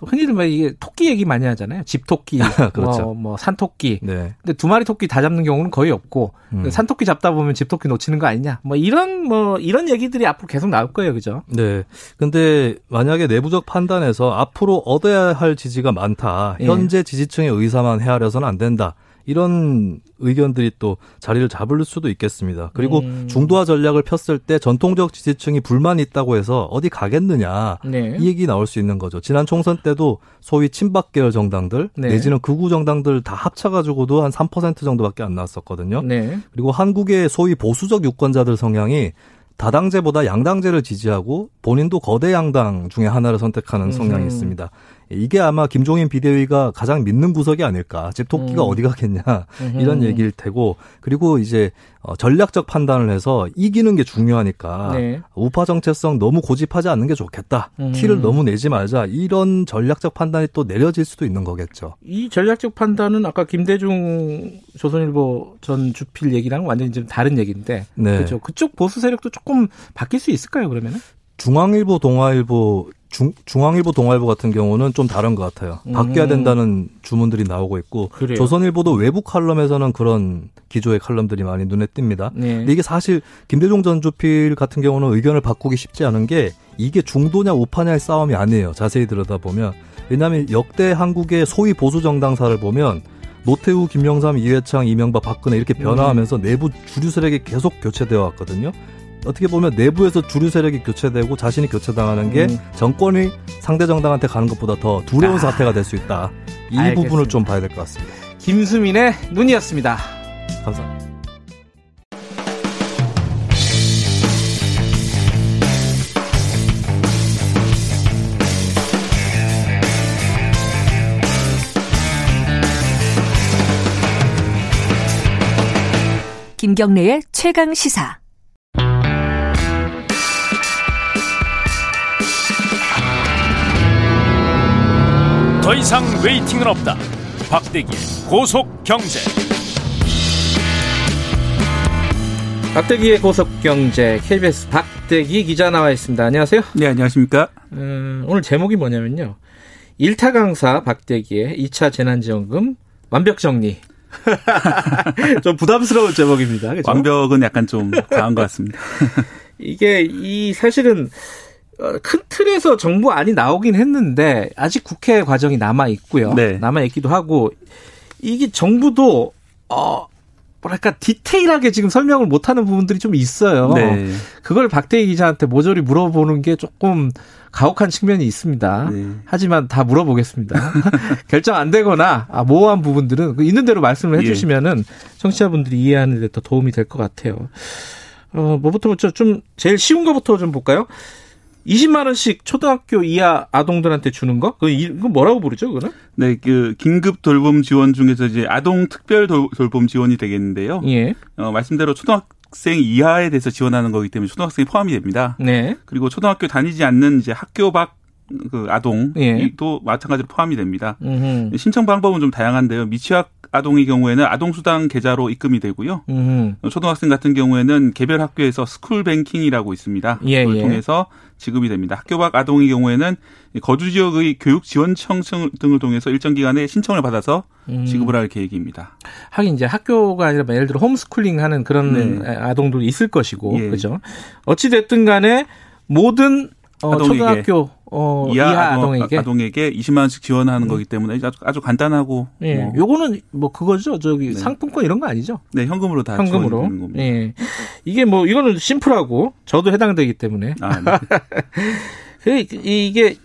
흔히들 막 이게 토끼 얘기 많이 하잖아요. 집토끼, 그렇죠. 뭐, 뭐 산토끼. 네. 근데 두 마리 토끼 다 잡는 경우는 거의 없고 음. 산토끼 잡다 보면 집토끼 놓치는 거 아니냐. 뭐 이런 뭐 이런 얘기들이 앞으로 계속 나올 거예요, 그죠? 네. 근데 만약에 내부적 판단에서 앞으로 얻어야 할 지지가 많다. 현재 예. 지지층의 의사만 헤아려서는 안 된다. 이런 의견들이 또 자리를 잡을 수도 있겠습니다. 그리고 음. 중도화 전략을 폈을 때 전통적 지지층이 불만이 있다고 해서 어디 가겠느냐 네. 이 얘기 나올 수 있는 거죠. 지난 총선 때도 소위 친박 계열 정당들 네. 내지는 극우 정당들 다 합쳐가지고도 한 삼 퍼센트 정도밖에 안 나왔었거든요. 네. 그리고 한국의 소위 보수적 유권자들 성향이 다당제보다 양당제를 지지하고 본인도 거대 양당 중에 하나를 선택하는 성향이 음. 있습니다. 이게 아마 김종인 비대위가 가장 믿는 구석이 아닐까. 집 토끼가 음. 어디 가겠냐 음. 이런 얘기일 테고, 그리고 이제 전략적 판단을 해서 이기는 게 중요하니까 네. 우파 정체성 너무 고집하지 않는 게 좋겠다. 음. 티를 너무 내지 말자. 이런 전략적 판단이 또 내려질 수도 있는 거겠죠. 이 전략적 판단은 아까 김대중 조선일보 전 주필 얘기랑 완전히 좀 다른 얘기인데 네. 그렇죠. 그쪽 보수 세력도 조금 바뀔 수 있을까요, 그러면은? 중앙일보, 동아일보, 중, 중앙일보, 동아일보 같은 경우는 좀 다른 것 같아요. 바뀌어야 된다는 주문들이 나오고 있고 그래요. 조선일보도 외부 칼럼에서는 그런 기조의 칼럼들이 많이 눈에 띕니다. 네. 근데 이게 사실 김대중 전 주필 같은 경우는 의견을 바꾸기 쉽지 않은 게 이게 중도냐 우파냐의 싸움이 아니에요. 자세히 들여다보면. 왜냐하면 역대 한국의 소위 보수 정당사를 보면 노태우, 김영삼, 이회창, 이명박, 박근혜 이렇게 변화하면서 음. 내부 주류 세력이 계속 교체되어 왔거든요. 어떻게 보면 내부에서 주류 세력이 교체되고 자신이 교체당하는 게 음. 정권이 상대 정당한테 가는 것보다 더 두려운 아. 사태가 될 수 있다. 이 알겠습니다. 부분을 좀 봐야 될 것 같습니다. 김수민의 눈이었습니다. 감사합니다. 김경래의 최강 시사. 더 이상 웨이팅은 없다. 박대기의 고속경제. 박대기의 고속경제. 케이비에스 박대기 기자 나와 있습니다. 안녕하세요. 네, 안녕하십니까. 음, 오늘 제목이 뭐냐면요. 일 타 강사 박대기의 이 차 재난지원금 완벽정리. 좀 부담스러운 제목입니다. 그렇죠? 완벽은 약간 좀 강한 것 같습니다. 이게 이 사실은 큰 틀에서 정부안이 나오긴 했는데 아직 국회 과정이 남아 있고요. 네. 남아 있기도 하고 이게 정부도 어 뭐랄까 디테일하게 지금 설명을 못하는 부분들이 좀 있어요. 네. 그걸 박대기 기자한테 모조리 물어보는 게 조금 가혹한 측면이 있습니다. 네. 하지만 다 물어보겠습니다. 결정 안 되거나 아, 모호한 부분들은 있는 대로 말씀을 해주시면은 예. 청취자분들이 이해하는 데 더 도움이 될 것 같아요. 어 뭐부터 좀 제일 쉬운 거부터 좀 볼까요? 이십만 원씩 초등학교 이하 아동들한테 주는 거? 그 이거 뭐라고 부르죠, 그거는? 네, 그 긴급 돌봄 지원 중에서 이제 아동 특별 돌봄 지원이 되겠는데요. 예. 어, 말씀대로 초등학생 이하에 대해서 지원하는 거기 때문에 초등학생이 포함이 됩니다. 네. 그리고 초등학교 다니지 않는 이제 학교 밖 그 아동도 예. 마찬가지로 포함이 됩니다. 음흠. 신청 방법은 좀 다양한데요. 미취학 아동의 경우에는 아동수당 계좌로 입금이 되고요. 음흠. 초등학생 같은 경우에는 개별 학교에서 스쿨뱅킹이라고 있습니다. 예, 그걸 예. 통해서 지급이 됩니다. 학교 밖 아동의 경우에는 거주지역의 교육지원청 등을 통해서 일정 기간에 신청을 받아서 지급을 할 계획입니다. 음. 하긴 이제 학교가 아니라 예를 들어 홈스쿨링하는 그런 네. 아동들도 있을 것이고 예. 그렇죠. 어찌 됐든 간에 모든 어, 초등학교 어, 이하, 이하 아동, 아동에게 아동에게 이십만 원씩 지원하는 음. 거기 때문에 아주, 아주 간단하고 예. 뭐. 요거는 뭐 그거죠. 저기 네. 상품권 이런 거 아니죠? 네, 현금으로 다 지원이 되는 겁니다. 예. 이게 뭐 이거는 심플하고 저도 해당되기 때문에. 아, 네. 이게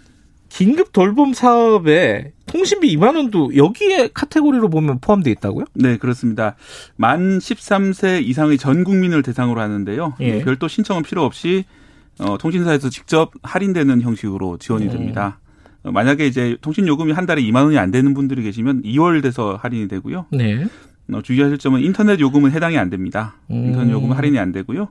긴급 돌봄 사업에 통신비 이만 원도 여기에 카테고리로 보면 포함되어 있다고요? 네, 그렇습니다. 만 열세 세 이상의 전 국민을 대상으로 하는데요. 예. 별도 신청은 필요 없이 어, 통신사에서 직접 할인되는 형식으로 지원이 됩니다. 네. 어, 만약에 이제 통신요금이 한 달에 이만 원이 안 되는 분들이 계시면 이월 돼서 할인이 되고요. 네. 어, 주의하실 점은 인터넷 요금은 해당이 안 됩니다. 음. 인터넷 요금은 할인이 안 되고요.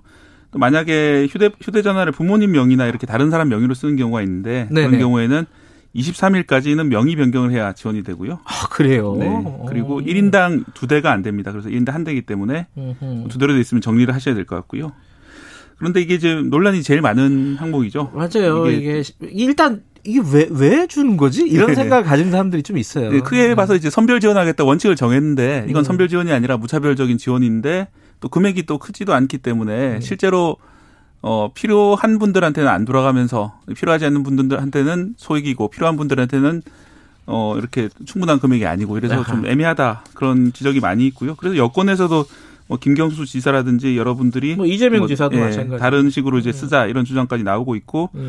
또 만약에 휴대, 휴대전화를 부모님 명의나 이렇게 다른 사람 명의로 쓰는 경우가 있는데 네네. 그런 경우에는 이십삼 일까지는 명의 변경을 해야 지원이 되고요. 아, 그래요? 네. 그리고 오. 일 인당 두 대가 안 됩니다. 그래서 일 인당 한 대이기 때문에 음흠. 두 대로 돼 있으면 정리를 하셔야 될 것 같고요. 그런데 이게 지금 논란이 제일 많은 항목이죠. 맞아요. 이게, 이게 일단 이게 왜, 왜 주는 거지? 이런 네. 생각을 가진 사람들이 좀 있어요. 네, 크게 네. 봐서 이제 선별 지원하겠다 원칙을 정했는데 이건 음. 선별 지원이 아니라 무차별적인 지원인데 또 금액이 또 크지도 않기 때문에 음. 실제로 어, 필요한 분들한테는 안 돌아가면서 필요하지 않는 분들한테는 소액이고 필요한 분들한테는 어, 이렇게 충분한 금액이 아니고 이래서 아하. 좀 애매하다 그런 지적이 많이 있고요. 그래서 여권에서도 뭐 김경수 지사라든지 여러분들이 뭐 이재명 뭐, 지사도 예, 마찬가지 다른 식으로 이제 쓰자 이런 주장까지 나오고 있고 예.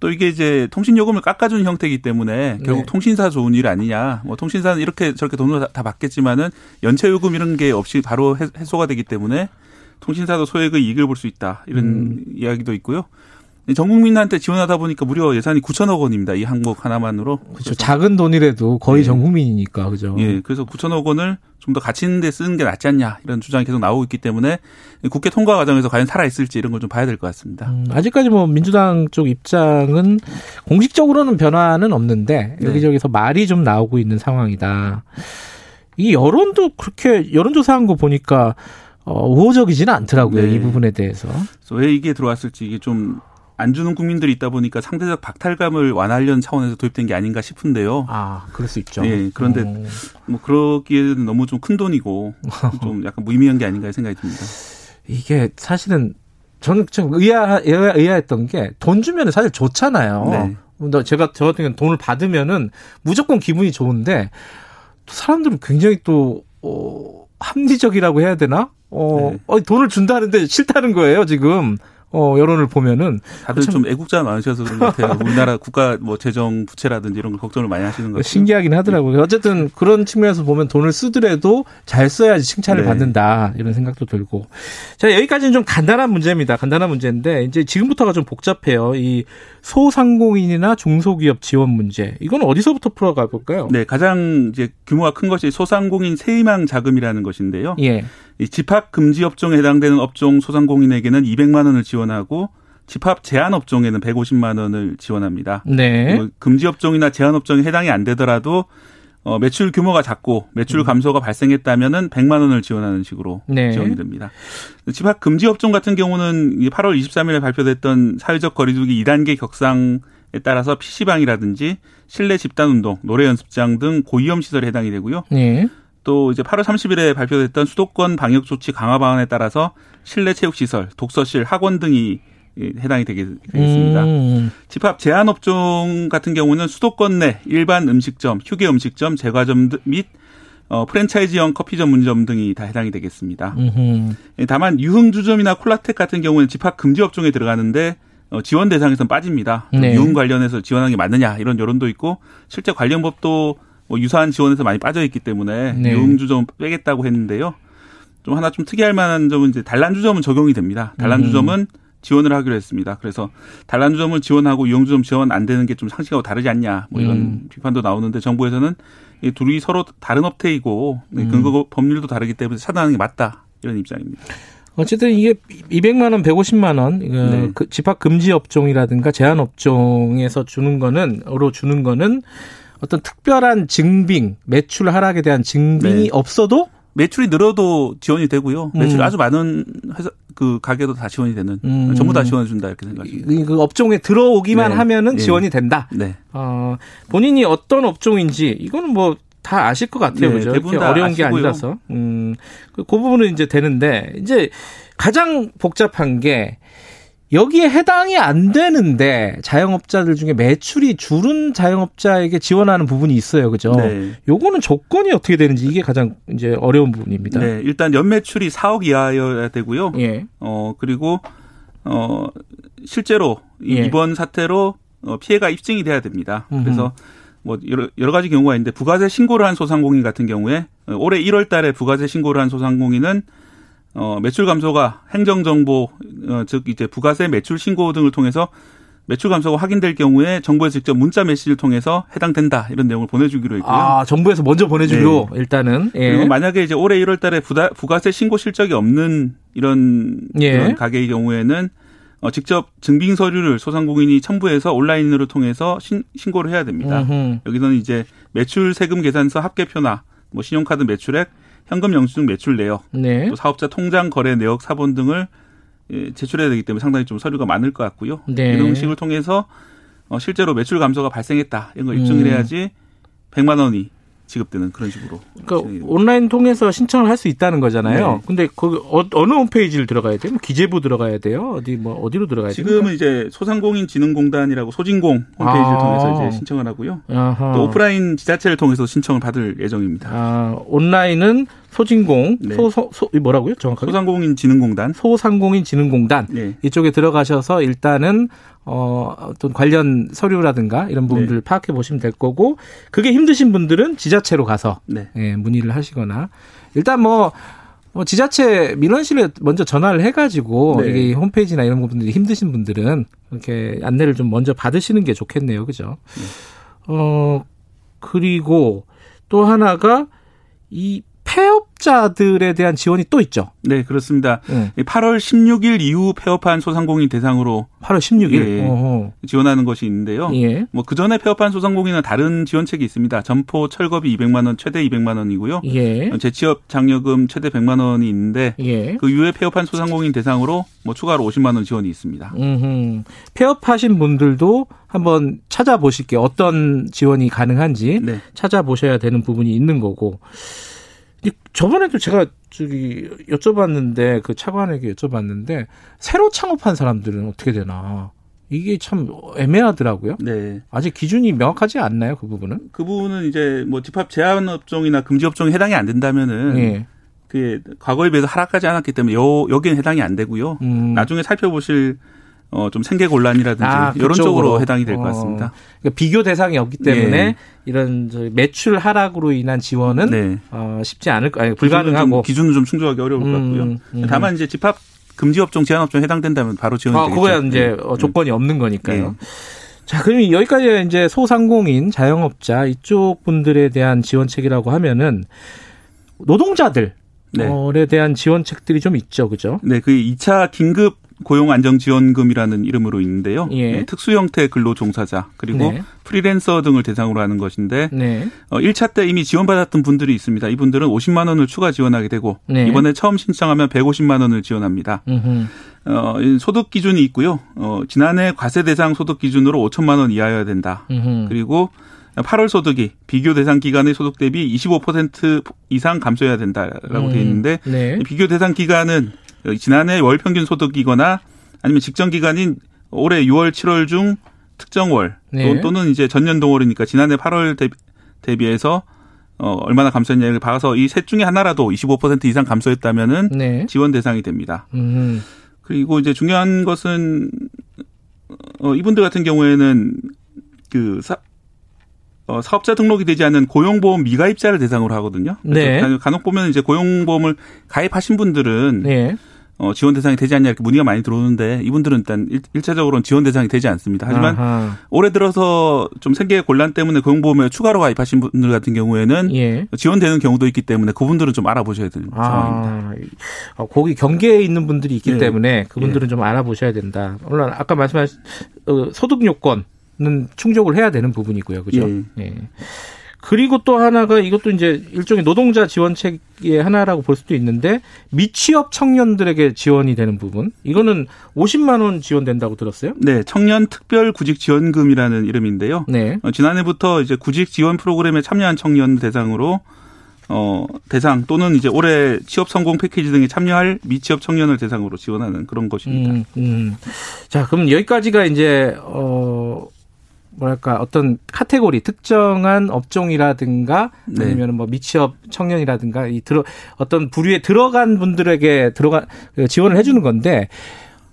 또 이게 이제 통신 요금을 깎아준 형태이기 때문에 결국 네. 통신사 좋은 일 아니냐. 뭐 통신사는 이렇게 저렇게 돈을 다, 다 받겠지만은 연체 요금 이런 게 없이 바로 해소가 되기 때문에 통신사도 소액의 이익을 볼 수 있다. 이런 음. 이야기도 있고요. 전 국민한테 지원하다 보니까 무려 예산이 구천억 원입니다. 이 항목 하나만으로. 그렇죠. 작은 돈이라도 거의 네. 전 국민이니까. 그죠. 예. 그래서 구천억 원을 좀 더 가치 있는 데 쓰는 게 낫지 않냐. 이런 주장이 계속 나오고 있기 때문에 국회 통과 과정에서 과연 살아있을지 이런 걸 좀 봐야 될 것 같습니다. 음, 아직까지 뭐 민주당 쪽 입장은 공식적으로는 변화는 없는데 네. 여기저기서 말이 좀 나오고 있는 상황이다. 이 여론도 그렇게 여론조사한 거 보니까 어, 우호적이지는 않더라고요. 네. 이 부분에 대해서. 그래서 왜 이게 들어왔을지 이게 좀 안 주는 국민들이 있다 보니까 상대적 박탈감을 완화하려는 차원에서 도입된 게 아닌가 싶은데요. 아, 그럴 수 있죠. 예, 그런데 오. 뭐 그러기에는 너무 좀 큰 돈이고 좀 약간 무의미한 게 아닌가 생각이 듭니다. 이게 사실은 저는 좀 의아, 의아, 의아했던 게 돈 주면 사실 좋잖아요. 네. 제가 저 같은 경우는 돈을 받으면은 무조건 기분이 좋은데 사람들은 굉장히 또 어, 합리적이라고 해야 되나? 어, 네. 어, 돈을 준다는데 싫다는 거예요, 지금. 어, 여론을 보면은. 다들 참... 좀 애국자 많으셔서 그런 것 같아요. 우리나라 국가 뭐 재정 부채라든지 이런 걸 걱정을 많이 하시는 것 같아요. 신기하긴 하더라고요. 어쨌든 그런 측면에서 보면 돈을 쓰더라도 잘 써야지 칭찬을 네. 받는다. 이런 생각도 들고. 자, 여기까지는 좀 간단한 문제입니다. 간단한 문제인데, 이제 지금부터가 좀 복잡해요. 이 소상공인이나 중소기업 지원 문제. 이건 어디서부터 풀어가 볼까요? 네, 가장 이제 규모가 큰 것이 소상공인 세희망 자금이라는 것인데요. 예. 이 집합 금지 업종에 해당되는 업종 소상공인에게는 이백만 원을 지원하고 집합 제한 업종에는 백오십만 원을 지원합니다. 네. 금지 업종이나 제한 업종에 해당이 안 되더라도 어, 매출 규모가 작고 매출 감소가 음. 발생했다면은 백만 원을 지원하는 식으로 네. 지원이 됩니다. 집합 금지 업종 같은 경우는 팔월 이십삼일에 발표됐던 사회적 거리두기 이 단계 격상에 따라서 피시방이라든지 실내 집단 운동, 노래 연습장 등 고위험 시설에 해당이 되고요. 네. 또 이제 팔월 삼십일에 발표됐던 수도권 방역 조치 강화 방안에 따라서 실내 체육 시설, 독서실, 학원 등이 해당이 되겠습니다. 음. 집합 제한 업종 같은 경우는 수도권 내 일반 음식점, 휴게 음식점, 제과점 및 프랜차이즈형 커피 전문점 등이 다 해당이 되겠습니다. 음흠. 다만 유흥주점이나 콜라텍 같은 경우는 집합 금지 업종에 들어가는데 지원 대상에서는 빠집니다. 네. 유흥 관련해서 지원하는 게 맞느냐 이런 여론도 있고 실제 관련 법도 뭐 유사한 지원에서 많이 빠져있기 때문에 네. 유흥주점 빼겠다고 했는데요. 좀 하나 좀 특이할 만한 점은 이제 단란주점은 적용이 됩니다. 단란주점은 음. 지원을 하기로 했습니다. 그래서 단란주점을 지원하고 유흥주점 지원 안 되는 게 좀 상식하고 다르지 않냐 뭐 이런 음. 비판도 나오는데 정부에서는 이 둘이 서로 다른 업태이고 음. 근거 법률도 다르기 때문에 차단하는 게 맞다 이런 입장입니다. 어쨌든 이게 이백만 원, 백오십만 원, 네. 그 집합 금지 업종이라든가 제한 업종에서 주는 거는 으로 주는 거는 어떤 특별한 증빙, 매출 하락에 대한 증빙이 네. 없어도 매출이 늘어도 지원이 되고요. 매출이 음. 아주 많은 회사 그 가게도 다 지원이 되는 음. 전부 다 지원해 준다 이렇게 생각합니다. 그 업종에 들어오기만 네. 하면은 지원이 네. 된다. 네. 어, 본인이 어떤 업종인지 이거는 뭐 다 아실 것 같아요, 네. 그죠? 대부분 다 어려운 아시고요. 게 아니라서 음, 그 부분은 이제 되는데 이제 가장 복잡한 게. 여기에 해당이 안 되는데 자영업자들 중에 매출이 줄은 자영업자에게 지원하는 부분이 있어요, 그죠? 네. 요거는 조건이 어떻게 되는지 이게 가장 이제 어려운 부분입니다. 네, 일단 연매출이 사억 이하여야 되고요. 예. 어 그리고 어 실제로 예. 이번 사태로 피해가 입증이 돼야 됩니다. 음흠. 그래서 뭐 여러, 여러 가지 경우가 있는데 부가세 신고를 한 소상공인 같은 경우에 올해 일월 달에 부가세 신고를 한 소상공인은 어, 매출 감소가 행정정보, 어, 즉, 이제 부가세 매출 신고 등을 통해서 매출 감소가 확인될 경우에 정부에서 직접 문자 메시지를 통해서 해당된다. 이런 내용을 보내주기로 했고요. 아, 정부에서 먼저 보내주기로, 네. 일단은. 예. 그리고 만약에 이제 올해 일월 달에 부다, 부가세 신고 실적이 없는 이런, 예. 이런 가게의 경우에는 어, 직접 증빙 서류를 소상공인이 첨부해서 온라인으로 통해서 신, 신고를 해야 됩니다. 음흠. 여기서는 이제 매출 세금 계산서 합계표나 뭐 신용카드 매출액, 현금 영수증 매출 내역, 네. 또 사업자 통장 거래 내역 사본 등을 제출해야 되기 때문에 상당히 좀 서류가 많을 것 같고요. 네. 이런 식을 통해서 실제로 매출 감소가 발생했다 이런 걸 입증을 음. 해야지 백만 원이 지급되는 그런 식으로. 그러니까 온라인 통해서 신청을 할 수 있다는 거잖아요. 네. 근데 거기 어느 홈페이지를 들어가야 돼요? 뭐 기재부 들어가야 돼요? 어디 뭐 어디로 들어가야 돼요? 지금은 이제 소상공인진흥공단이라고 소진공 홈페이지를 아. 통해서 이제 신청을 하고요. 아하. 또 오프라인 지자체를 통해서 신청을 받을 예정입니다. 아, 온라인은 소진공 네. 소소 소, 뭐라고요? 정확하게 소상공인진흥공단. 소상공인진흥공단 네. 이쪽에 들어가셔서 일단은 어, 어떤 관련 서류라든가 이런 부분들을 네. 파악해 보시면 될 거고 그게 힘드신 분들은 지자체로 가서 네. 예, 문의를 하시거나 일단 뭐 뭐 지자체 민원실에 먼저 전화를 해가지고 네. 이게 홈페이지나 이런 분들이 힘드신 분들은 이렇게 안내를 좀 먼저 받으시는 게 좋겠네요, 그죠? 네. 어 그리고 또 하나가 이 폐업자들에 대한 지원이 또 있죠. 네, 그렇습니다. 네. 팔월 십육일 이후 폐업한 소상공인 대상으로 팔월 십육일 예, 지원하는 것이 있는데요. 예. 뭐 그전에 폐업한 소상공인은 다른 지원책이 있습니다. 점포 철거비 이백만 원 최대 이백만 원이고요. 예. 재취업 장려금 최대 백만 원이 있는데 예. 그 이후에 폐업한 소상공인 대상으로 뭐 추가로 오십만 원 지원이 있습니다. 음흠. 폐업하신 분들도 한번 찾아보실게요. 어떤 지원이 가능한지 네. 찾아보셔야 되는 부분이 있는 거고. 저번에도 제가 저기 여쭤봤는데 그 차관에게 여쭤봤는데 새로 창업한 사람들은 어떻게 되나 이게 참 애매하더라고요. 네. 아직 기준이 명확하지 않나요, 그 부분은? 그 부분은 이제 뭐 집합 제한 업종이나 금지 업종에 해당이 안 된다면은 네. 그 과거에 비해서 하락하지 않았기 때문에 요 여기는 해당이 안 되고요. 음. 나중에 살펴보실. 어, 좀 생계 곤란이라든지 아, 이런 쪽으로 해당이 될 것 같습니다. 어, 그러니까 비교 대상이 없기 때문에 네. 이런 매출 하락으로 인한 지원은 네. 어, 쉽지 않을 아니, 불가능하고 기준은 좀, 기준은 좀 충족하기 어려울 음, 것 같고요. 음. 다만 이제 집합 금지 업종 제한 업종 해당된다면 바로 지원이 아, 되겠죠. 그거야 이제 네. 조건이 없는 거니까요. 네. 자, 그럼 여기까지 이제 소상공인, 자영업자 이쪽 분들에 대한 지원책이라고 하면은 노동자들에 네. 대한 지원책들이 좀 있죠, 그죠? 네, 그 이 차 긴급 고용안정지원금이라는 이름으로 있는데요. 예. 네, 특수 형태 근로종사자 그리고 네. 프리랜서 등을 대상으로 하는 것인데 네. 어, 일 차 때 이미 지원받았던 분들이 있습니다. 이분들은 오십만 원을 추가 지원하게 되고 네. 이번에 처음 신청하면 백오십만 원을 지원합니다. 음흠. 어, 소득 기준이 있고요. 어, 지난해 과세 대상 소득 기준으로 오천만 원 이하여야 된다. 음흠. 그리고 팔월 소득이 비교 대상 기간의 소득 대비 이십오 퍼센트 이상 감소해야 된다라고 음. 되어 있는데 네. 비교 대상 기간은 지난해 월 평균 소득이거나 아니면 직전 기간인 올해 유월, 칠월 중 특정 월 네. 또는 이제 전년 동월이니까 지난해 팔월 대비, 대비해서 어, 얼마나 감소했냐를 봐서 이 셋 중에 하나라도 이십오 퍼센트 이상 감소했다면은 네. 지원 대상이 됩니다. 음. 그리고 이제 중요한 것은 어, 이분들 같은 경우에는 그 사, 어, 사업자 등록이 되지 않은 고용보험 미가입자를 대상으로 하거든요. 네. 간혹 보면 이제 고용보험을 가입하신 분들은 네. 어, 지원 대상이 되지 않냐 이렇게 문의가 많이 들어오는데 이분들은 일단 일차적으로는 지원 대상이 되지 않습니다. 하지만 아하. 올해 들어서 좀 생계 곤란 때문에 고용보험에 추가로 가입하신 분들 같은 경우에는 예. 지원되는 경우도 있기 때문에 그분들은 좀 알아보셔야 되는 아. 상황입니다. 아, 거기 경계에 있는 분들이 있기 예. 때문에 그분들은 예. 좀 알아보셔야 된다. 물론 아까 말씀하신 어, 소득 요건은 충족을 해야 되는 부분이고요. 그죠? 예. 예. 그리고 또 하나가 이것도 이제 일종의 노동자 지원책의 하나라고 볼 수도 있는데 미취업 청년들에게 지원이 되는 부분. 이거는 오십만 원 지원된다고 들었어요? 네. 청년 특별 구직 지원금이라는 이름인데요. 네. 어, 지난해부터 이제 구직 지원 프로그램에 참여한 청년 대상으로 어, 대상 또는 이제 올해 취업 성공 패키지 등에 참여할 미취업 청년을 대상으로 지원하는 그런 것입니다. 음, 음. 자, 그럼 여기까지가 이제 어 뭐랄까 어떤 카테고리 특정한 업종이라든가 아니면 네. 뭐 미취업 청년이라든가 이 들어 어떤 부류에 들어간 분들에게 들어가 지원을 해주는 건데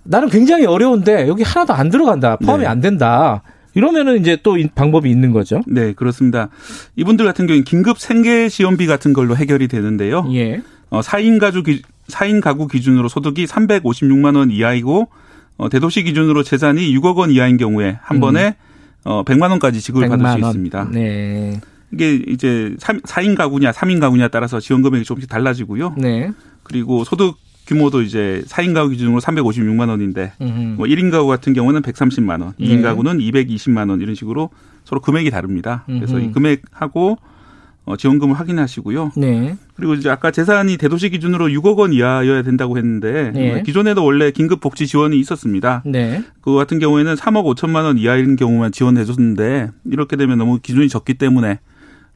나는 굉장히 어려운데 여기 하나도 안 들어간다 포함이 네. 안 된다 이러면은 이제 또 방법이 있는 거죠. 네 그렇습니다. 이분들 같은 경우는 긴급 생계 지원비 같은 걸로 해결이 되는데요. 예. 어, 사 인 가구 사 인 가구 기준으로 소득이 삼백오십육만 원 이하이고 어, 대도시 기준으로 재산이 육억 원 이하인 경우에 한 음. 번에 어, 백만 원까지 지급을 백만 받을 수 원. 있습니다. 네. 이게 이제 사 인 가구냐, 삼 인 가구냐에 따라서 지원 금액이 조금씩 달라지고요. 네. 그리고 소득 규모도 이제 사 인 가구 기준으로 삼백오십육만 원인데, 음흠. 뭐 일 인 가구 같은 경우는 백삼십만 원, 이 인 네. 가구는 이백이십만 원 이런 식으로 서로 금액이 다릅니다. 그래서 음흠. 이 금액하고 어, 지원금을 확인하시고요. 네. 그리고 이제 아까 재산이 대도시 기준으로 육억 원 이하여야 된다고 했는데 네. 기존에도 원래 긴급 복지 지원이 있었습니다. 네. 그 같은 경우에는 삼억 오천만 원 이하인 경우만 지원해 줬는데 이렇게 되면 너무 기준이 적기 때문에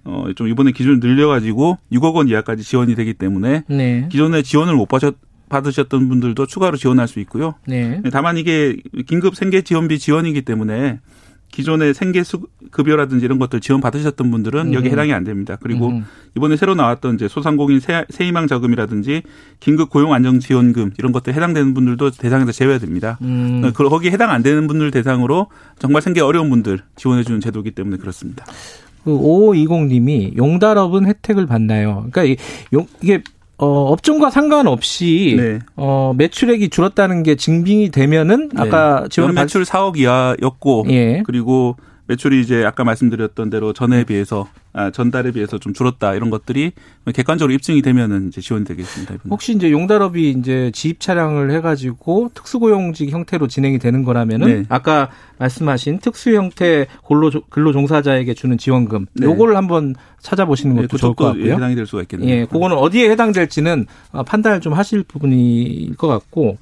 어, 좀 이번에 기준을 늘려가지고 육억 원 이하까지 지원이 되기 때문에 네. 기존에 지원을 못 받으셨, 받으셨던 분들도 추가로 지원할 수 있고요. 네. 다만 이게 긴급 생계 지원비 지원이기 때문에 기존의 생계급여라든지 이런 것들 지원받으셨던 분들은 여기 해당이 안 됩니다. 그리고 음. 이번에 새로 나왔던 이제 소상공인 새희망자금이라든지 긴급 고용안정지원금 이런 것들 해당되는 분들도 대상에서 제외됩니다. 음. 거기에 해당 안 되는 분들 대상으로 정말 생계 어려운 분들 지원해 주는 제도이기 때문에 그렇습니다. 그 오오이공님이 용달업은 혜택을 받나요? 그러니까 이게 어, 업종과 상관없이 네. 어, 매출액이 줄었다는 게 증빙이 되면은 아까 네. 지원 매출 발... 사억 이하였고 예. 그리고 매출이 이제 아까 말씀드렸던 대로 전에 비해서 아, 전달에 비해서 좀 줄었다 이런 것들이 객관적으로 입증이 되면은 이제 지원이 되겠습니다. 이번에. 혹시 이제 용달업이 이제 지입 차량을 해가지고 특수고용직 형태로 진행이 되는 거라면은 네. 아까 말씀하신 특수 형태 근로 근로 종사자에게 주는 지원금 네. 요거를 한번 찾아보시는 것도 네, 좋을 것 같고요. 해당이 될 수가 있겠네요. 예, 그거는 어디에 해당될지는 판단을 좀 하실 부분일 것 같고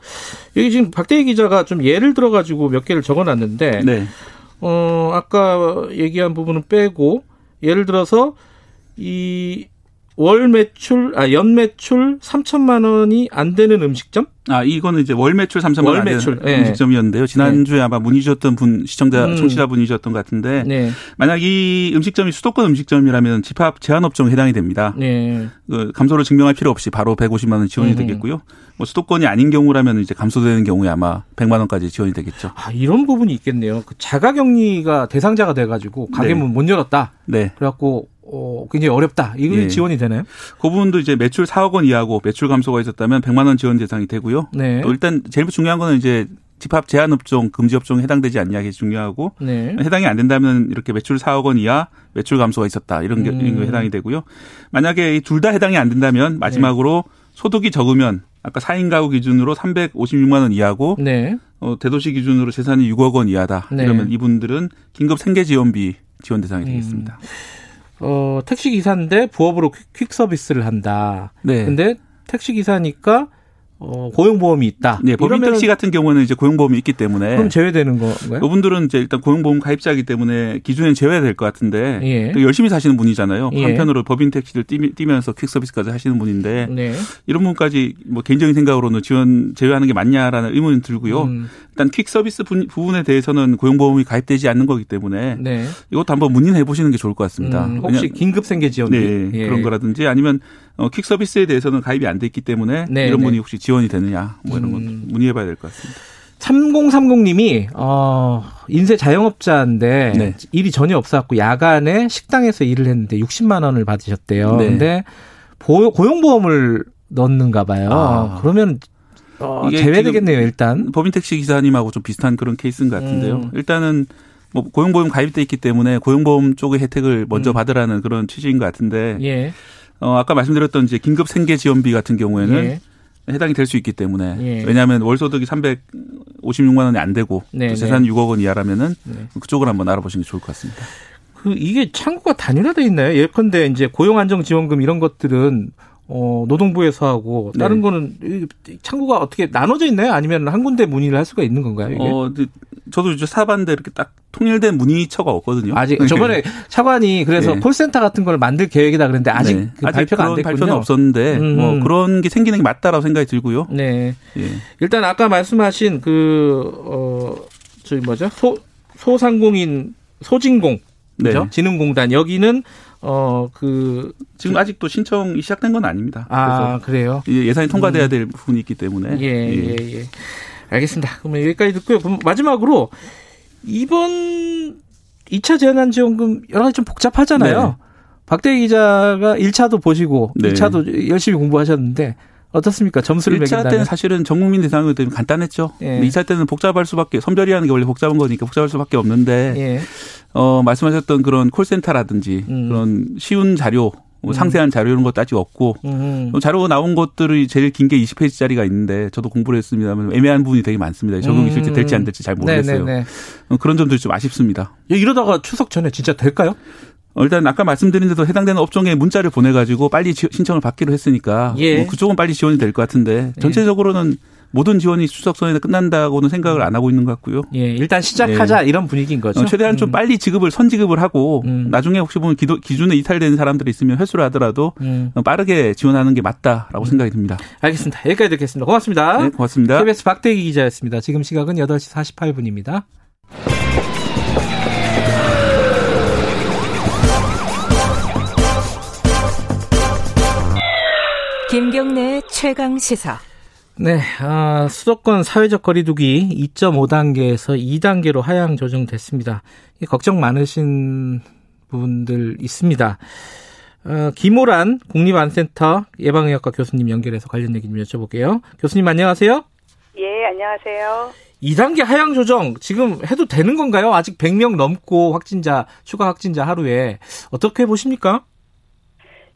여기 지금 박대기 기자가 좀 예를 들어가지고 몇 개를 적어놨는데. 네. 어, 아까 얘기한 부분은 빼고, 예를 들어서, 이, 월 매출, 아, 연 매출 삼천만 원이 안 되는 음식점? 아, 이거는 이제 월 매출 삼천만 원 안 되는 네. 음식점이었는데요. 지난주에 네. 아마 문의주셨던 분, 시청자, 음. 청취자분이셨던 것 같은데, 네. 만약 이 음식점이 수도권 음식점이라면 집합 제한업종에 해당이 됩니다. 네. 그 감소를 증명할 필요 없이 바로 백오십만 원 지원이 음. 되겠고요. 뭐 수도권이 아닌 경우라면 이제 감소되는 경우에 아마 백만 원까지 지원이 되겠죠. 아, 이런 부분이 있겠네요. 그 자가격리가 대상자가 돼가지고 가게 문 못 네. 열었다. 네. 그래갖고, 어, 굉장히 어렵다. 이게 예. 지원이 되나요? 그 부분도 이제 매출 사억 원 이하고 매출 감소가 있었다면 백만 원 지원 대상이 되고요. 네. 또 일단 제일 중요한 거는 이제 집합 제한 업종, 금지 업종에 해당되지 않냐 게 중요하고 네. 해당이 안 된다면 이렇게 매출 사억 원 이하 매출 감소가 있었다. 이런 게 음. 해당이 되고요. 만약에 둘 다 해당이 안 된다면 마지막으로 네. 소득이 적으면 아까 사 인 가구 기준으로 삼백오십육만 원 이하고 네. 어, 대도시 기준으로 재산이 육억 원 이하다. 네. 이러면 이분들은 긴급 생계지원비 지원 대상이 되겠습니다. 음. 어, 택시기사인데 부업으로 퀵서비스를 한다. 네. 근데 택시기사니까, 어, 고용보험이 있다. 네. 법인택시 같은 경우는 이제 고용보험이 있기 때문에. 그럼 제외되는 건가요? 이분들은 이제 일단 고용보험 가입자이기 때문에 기준엔 제외될 것 같은데. 예. 또 열심히 사시는 분이잖아요. 예. 한편으로 법인택시를 뛰면서 퀵서비스까지 하시는 분인데. 네. 이런 분까지 뭐 개인적인 생각으로는 지원 제외하는 게 맞냐라는 의문이 들고요. 음. 일단 퀵서비스 부분에 대해서는 고용보험이 가입되지 않는 거기 때문에 네. 이것도 한번 문의해 보시는 게 좋을 것 같습니다. 음, 혹시 긴급생계지원비 네, 예. 그런 거라든지 아니면 퀵서비스에 대해서는 가입이 안 돼 있기 때문에 네, 이런 네. 분이 혹시 지원이 되느냐 뭐 이런 건 음. 문의해 봐야 될 것 같습니다. 삼공삼공님이 어, 인쇄 자영업자인데 네. 일이 전혀 없어갖고 야간에 식당에서 일을 했는데 육십만 원을 받으셨대요. 네. 근데 고용보험을 넣는가 봐요. 아. 그러면 어, 제외되겠네요, 일단. 법인택시 기사님하고 좀 비슷한 그런 케이스인 것 같은데요. 음. 일단은 뭐 고용보험 가입돼 있기 때문에 고용보험 쪽의 혜택을 먼저 음. 받으라는 그런 취지인 것 같은데, 예. 어, 아까 말씀드렸던 이제 긴급 생계지원비 같은 경우에는 예. 해당이 될 수 있기 때문에 예. 왜냐하면 월소득이 삼백오십육만 원이 안 되고 또 재산 육억 원 이하라면은 네. 그쪽을 한번 알아보시는 게 좋을 것 같습니다. 그 이게 창구가 단일화돼 있나요? 예컨대 이제 고용안정지원금 이런 것들은 어, 노동부에서 하고, 다른 네. 거는, 창구가 어떻게 나눠져 있나요? 아니면 한 군데 문의를 할 수가 있는 건가요? 이게? 어, 저도 이제 사봤는데 이렇게 딱 통일된 문의처가 없거든요. 아직, 저번에 차관이 그래서 네. 콜센터 같은 걸 만들 계획이다 그랬는데 아직 네. 그 아직 발표가 안 됐군요. 발표는 없었는데, 음. 뭐 그런 게 생기는 게 맞다라고 생각이 들고요. 네. 예. 일단 아까 말씀하신 그, 어, 저기 뭐죠? 소, 소상공인, 소진공. 그죠? 네. 지능공단. 여기는 어, 그. 지금 아직도 신청이 시작된 건 아닙니다. 아, 그래요? 예산이 통과돼야 될 음. 부분이 있기 때문에. 예, 예, 예. 예. 알겠습니다. 그러면 여기까지 듣고요. 그럼 마지막으로, 이번 이 차 재난지원금 여러 가지 좀 복잡하잖아요. 네. 박대기 기자가 일 차도 보시고, 네. 이 차도 열심히 공부하셨는데, 어떻습니까? 점수를 매긴다면. 일 차 때는 사실은 전 국민 대상이기 때문에 간단했죠. 예. 이 차 때는 복잡할 수밖에, 선별이라는 게 원래 복잡한 거니까 복잡할 수밖에 없는데, 예. 어, 말씀하셨던 그런 콜센터라든지 음. 그런 쉬운 자료, 뭐 음. 상세한 자료 이런 것도 아직 없고 음. 자료 나온 것들이 제일 긴 게 이십 페이지짜리가 있는데 저도 공부를 했습니다만 애매한 부분이 되게 많습니다. 적용이 음. 실제 될지 안 될지 잘 모르겠어요. 네네네. 그런 점들이 좀 아쉽습니다. 이러다가 추석 전에 진짜 될까요? 일단 아까 말씀드린 대로 해당되는 업종에 문자를 보내가지고 빨리 지, 신청을 받기로 했으니까 예. 뭐 그쪽은 빨리 지원이 될 것 같은데 전체적으로는 예. 모든 지원이 추석 전에 끝난다고는 생각을 안 하고 있는 것 같고요. 예, 일단 시작하자 예. 이런 분위기인 거죠. 최대한 음. 좀 빨리 지급을 선지급을 하고 음. 나중에 혹시 보면 기도, 기준에 이탈되는 사람들이 있으면 회수를 하더라도 음. 빠르게 지원하는 게 맞다라고 음. 생각이 듭니다. 알겠습니다. 여기까지 듣겠습니다. 고맙습니다. 네, 고맙습니다. 케이비에스 박대기 기자였습니다. 지금 시각은 여덟 시 사십팔 분입니다. 김경래 최강 시사. 네, 아, 수도권 사회적 거리두기 이 점 오 단계에서 이 단계로 하향 조정됐습니다. 걱정 많으신 분들 있습니다. 어, 김호란 국립암센터 예방의학과 교수님 연결해서 관련 얘기 좀 여쭤볼게요. 교수님 안녕하세요. 예, 안녕하세요. 이 단계 하향 조정 지금 해도 되는 건가요? 아직 백 명 넘고 확진자, 추가 확진자 하루에 어떻게 보십니까?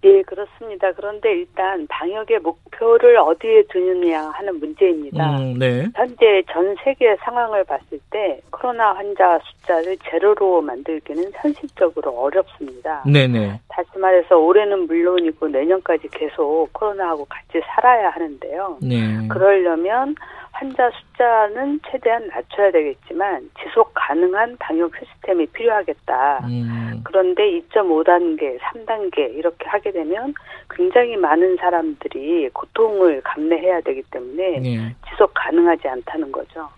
예, 그렇습니다. 그런데 일단 방역의 목표를 어디에 두느냐 하는 문제입니다. 음, 네. 현재 전 세계 상황을 봤을 때 코로나 환자 숫자를 제로로 만들기는 현실적으로 어렵습니다. 네네. 다시 말해서 올해는 물론이고 내년까지 계속 코로나하고 같이 살아야 하는데요. 네. 그러려면 환자 숫자는 최대한 낮춰야 되겠지만 지속 가능한 방역 시스템이 필요하겠다. 음. 그런데 이 점 오 단계, 삼 단계 이렇게 하게 되면 굉장히 많은 사람들이 고통을 감내해야 되기 때문에 네. 지속 가능하지 않다는 거죠.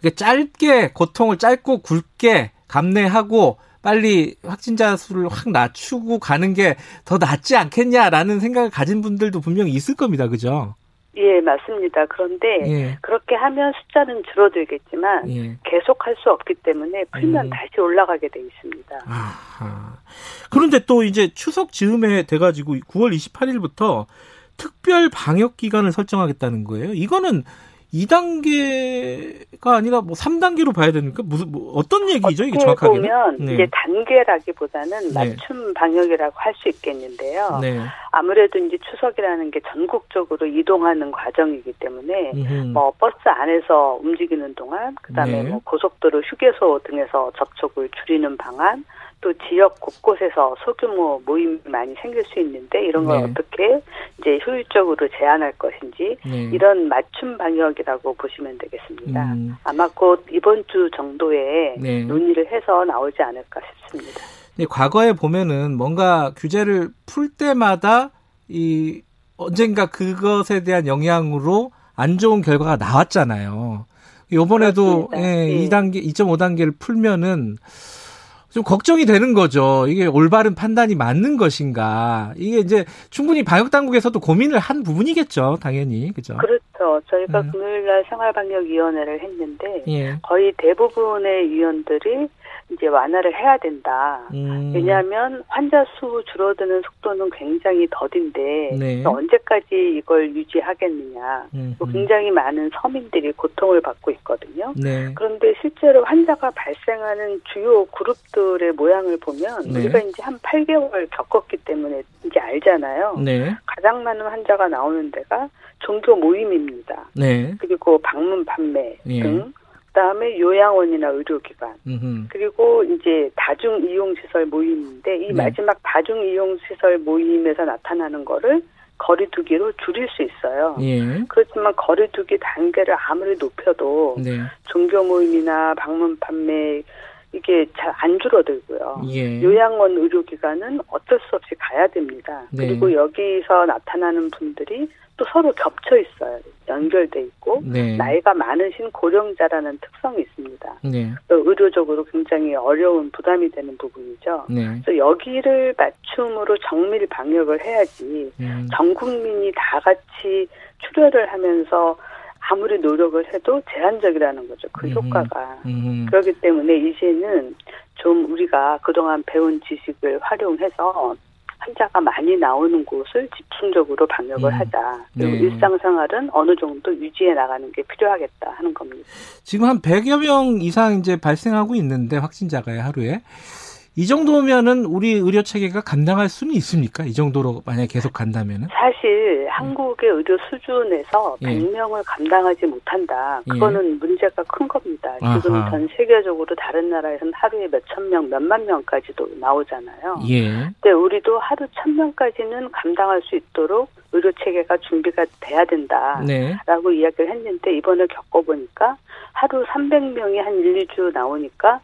그러니까 짧게 고통을 짧고 굵게 감내하고 빨리 확진자 수를 확 낮추고 가는 게 더 낫지 않겠냐라는 생각을 가진 분들도 분명히 있을 겁니다. 그죠? 예, 맞습니다. 그런데 예. 그렇게 하면 숫자는 줄어들겠지만 예. 계속할 수 없기 때문에 풀면 음. 다시 올라가게 돼 있습니다. 아하. 그런데 또 이제 추석 즈음에 돼가지고 구월 이십팔일부터 특별 방역 기간을 설정하겠다는 거예요. 이거는 이 단계가 아니라 뭐 삼 단계로 봐야 되니까 무슨 뭐 어떤 얘기죠? 이게 정확하게는? 보면 네. 이제 단계라기보다는 맞춤 네. 방역이라고 할 수 있겠는데요. 네. 아무래도 이제 추석이라는 게 전국적으로 이동하는 과정이기 때문에 음. 뭐 버스 안에서 움직이는 동안 그다음에 네. 뭐 고속도로 휴게소 등에서 접촉을 줄이는 방안 또 지역 곳곳에서 소규모 모임이 많이 생길 수 있는데 이런 걸 네. 어떻게 이제 효율적으로 제한할 것인지 네. 이런 맞춤 방역이라고 보시면 되겠습니다. 음. 아마 곧 이번 주 정도에 네. 논의를 해서 나오지 않을까 싶습니다. 네, 과거에 보면은 뭔가 규제를 풀 때마다 이 언젠가 그것에 대한 영향으로 안 좋은 결과가 나왔잖아요. 이번에도 예, 네. 이 단계, 이 점 오 단계를 풀면은 좀 걱정이 되는 거죠. 이게 올바른 판단이 맞는 것인가. 이게 이제 충분히 방역당국에서도 고민을 한 부분이겠죠. 당연히. 그죠. 그렇죠. 저희가 음. 금요일날 생활방역위원회를 했는데 예. 거의 대부분의 위원들이 이제 완화를 해야 된다. 음. 왜냐하면 환자 수 줄어드는 속도는 굉장히 더딘데 네. 언제까지 이걸 유지하겠느냐. 음. 굉장히 많은 서민들이 고통을 받고 있거든요. 네. 그런데 실제로 환자가 발생하는 주요 그룹들의 모양을 보면 네. 우리가 이제 한 팔 개월 겪었기 때문에 이제 알잖아요. 네. 가장 많은 환자가 나오는 데가 종교 모임입니다. 네. 그리고 방문 판매 네. 등. 그다음에 요양원이나 의료기관 음흠. 그리고 이제 다중이용시설 모임인데 이 네. 마지막 다중이용시설 모임에서 나타나는 거를 거리두기로 줄일 수 있어요. 예. 그렇지만 거리두기 단계를 아무리 높여도 네. 종교 모임이나 방문 판매 이게 잘 안 줄어들고요. 예. 요양원 의료기관은 어쩔 수 없이 가야 됩니다. 네. 그리고 여기서 나타나는 분들이 또 서로 겹쳐 있어요. 연결돼 있고 네. 나이가 많으신 고령자라는 특성이 있습니다. 네. 또 의료적으로 굉장히 어려운 부담이 되는 부분이죠. 네. 그래서 여기를 맞춤으로 정밀 방역을 해야지 음. 전 국민이 다 같이 출혈을 하면서 아무리 노력을 해도 제한적이라는 거죠. 그 음, 효과가. 음. 그렇기 때문에 이제는 좀 우리가 그동안 배운 지식을 활용해서 환자가 많이 나오는 곳을 집중적으로 방역을 음. 하자. 그리고 네. 일상생활은 어느 정도 유지해 나가는 게 필요하겠다 하는 겁니다. 지금 한 백여 명 이상 이제 발생하고 있는데 확진자가 하루에. 이 정도면은 우리 의료 체계가 감당할 수는 있습니까? 이 정도로 만약에 계속 간다면은? 사실 한국의 의료 수준에서 예. 백 명을 감당하지 못한다. 그거는 예. 문제가 큰 겁니다. 아하. 지금 전 세계적으로 다른 나라에서는 하루에 몇천 명, 몇만 명까지도 나오잖아요. 예. 근데 우리도 하루 천 명까지는 감당할 수 있도록 의료 체계가 준비가 돼야 된다라고 네. 이야기를 했는데 이번에 겪어보니까 하루 삼백 명이 한 일, 이 주 나오니까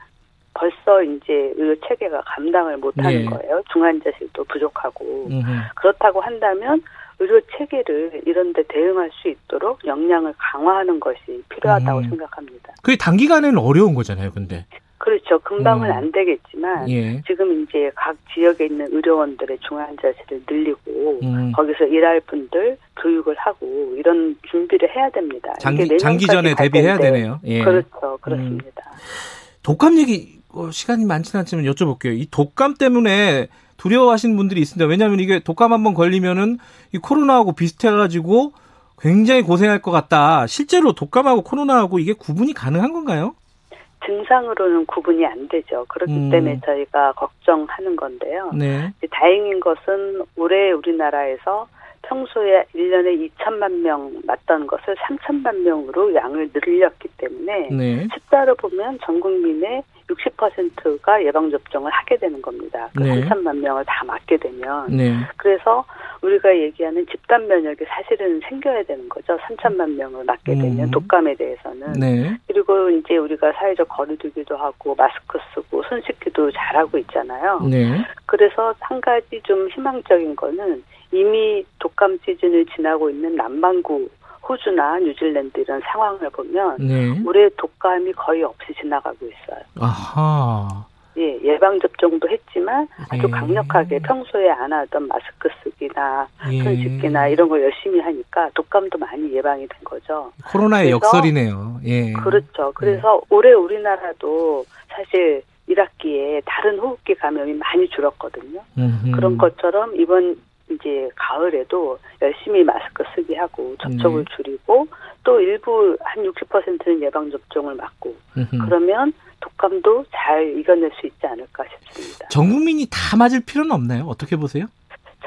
벌써 이제 의료 체계가 감당을 못하는 네. 거예요. 중환자실도 부족하고 음흠. 그렇다고 한다면 의료 체계를 이런 데 대응할 수 있도록 역량을 강화하는 것이 필요하다고 음. 생각합니다. 그게 단기간에는 어려운 거잖아요, 근데. 그렇죠. 금방은 음. 안 되겠지만 예. 지금 이제 각 지역에 있는 의료원들의 중환자실을 늘리고 음. 거기서 일할 분들 교육을 하고 이런 준비를 해야 됩니다. 장기, 장기전에 대비해야 텐데. 되네요. 예. 그렇죠. 그렇습니다. 음. 독감 얘기 시간이 많지는 않지만 여쭤볼게요. 이 독감 때문에 두려워하시는 분들이 있습니다. 왜냐하면 이게 독감 한번 걸리면은 이 코로나하고 비슷해가지고 굉장히 고생할 것 같다. 실제로 독감하고 코로나하고 이게 구분이 가능한 건가요? 증상으로는 구분이 안 되죠. 그렇기 음. 때문에 저희가 걱정하는 건데요. 네. 다행인 것은 올해 우리나라에서 평소에 일 년에 이천만 명 맞던 것을 삼천만 명으로 양을 늘렸기 때문에 네. 숫자로 보면 전 국민의 육십 퍼센트가 예방접종을 하게 되는 겁니다. 그 네. 삼천만 명을 다 맞게 되면. 네. 그래서 우리가 얘기하는 집단 면역이 사실은 생겨야 되는 거죠. 삼천만 명을 맞게 되면 음. 독감에 대해서는. 네. 그리고 이제 우리가 사회적 거리두기도 하고 마스크 쓰고 손 씻기도 잘하고 있잖아요. 네. 그래서 한 가지 좀 희망적인 거는 이미 독감 시즌을 지나고 있는 남반구 호주나 뉴질랜드 이런 상황을 보면 네. 올해 독감이 거의 없이 지나가고 있어요. 아하. 예, 예방접종도 했지만 아주 예. 강력하게 평소에 안 하던 마스크 쓰기나 예. 손 씻기나 이런 걸 열심히 하니까 독감도 많이 예방이 된 거죠. 코로나의 그래서, 역설이네요. 예. 그렇죠. 그래서 예. 올해 우리나라도 사실 일 학기에 다른 호흡기 감염이 많이 줄었거든요. 음흠. 그런 것처럼 이번 이제 가을에도 열심히 마스크 쓰기 하고 접촉을 네. 줄이고 또 일부 한 육십 퍼센트는 예방접종을 맞고 으흠. 그러면 독감도 잘 이겨낼 수 있지 않을까 싶습니다. 전 국민이 다 맞을 필요는 없나요? 어떻게 보세요?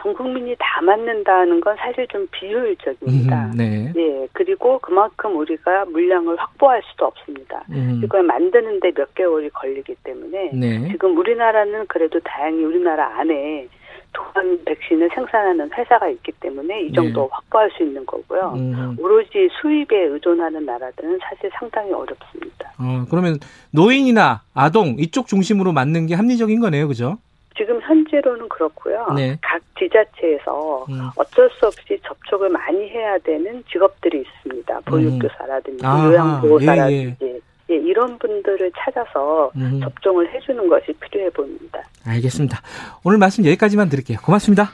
전 국민이 다 맞는다는 건 사실 좀 비효율적입니다. 음, 네. 예, 그리고 그만큼 우리가 물량을 확보할 수도 없습니다. 음. 이걸 만드는데 몇 개월이 걸리기 때문에 네. 지금 우리나라는 그래도 다행히 우리나라 안에 독감 백신을 생산하는 회사가 있기 때문에 이 정도 네. 확보할 수 있는 거고요. 음. 오로지 수입에 의존하는 나라들은 사실 상당히 어렵습니다. 어, 그러면 노인이나 아동 이쪽 중심으로 맞는 게 합리적인 거네요. 그죠? 지금 현재로는 그렇고요. 네. 각 지자체에서 음. 어쩔 수 없이 접촉을 많이 해야 되는 직업들이 있습니다. 보육교사라든지 음. 아, 요양보호사라든지 예, 예. 예, 이런 분들을 찾아서 음. 접종을 해주는 것이 필요해 보입니다. 알겠습니다. 오늘 말씀 여기까지만 드릴게요. 고맙습니다.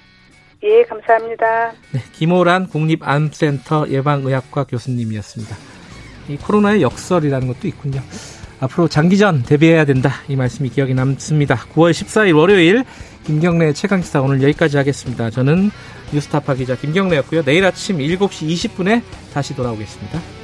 예, 감사합니다. 네, 김호란 국립암센터 예방의학과 교수님이었습니다. 이 코로나의 역설이라는 것도 있군요. 앞으로 장기전 대비해야 된다. 이 말씀이 기억에 남습니다. 구월 십사일 월요일 김경래 최강시사 오늘 여기까지 하겠습니다. 저는 뉴스타파 기자 김경래였고요. 내일 아침 일곱 시 이십 분에 다시 돌아오겠습니다.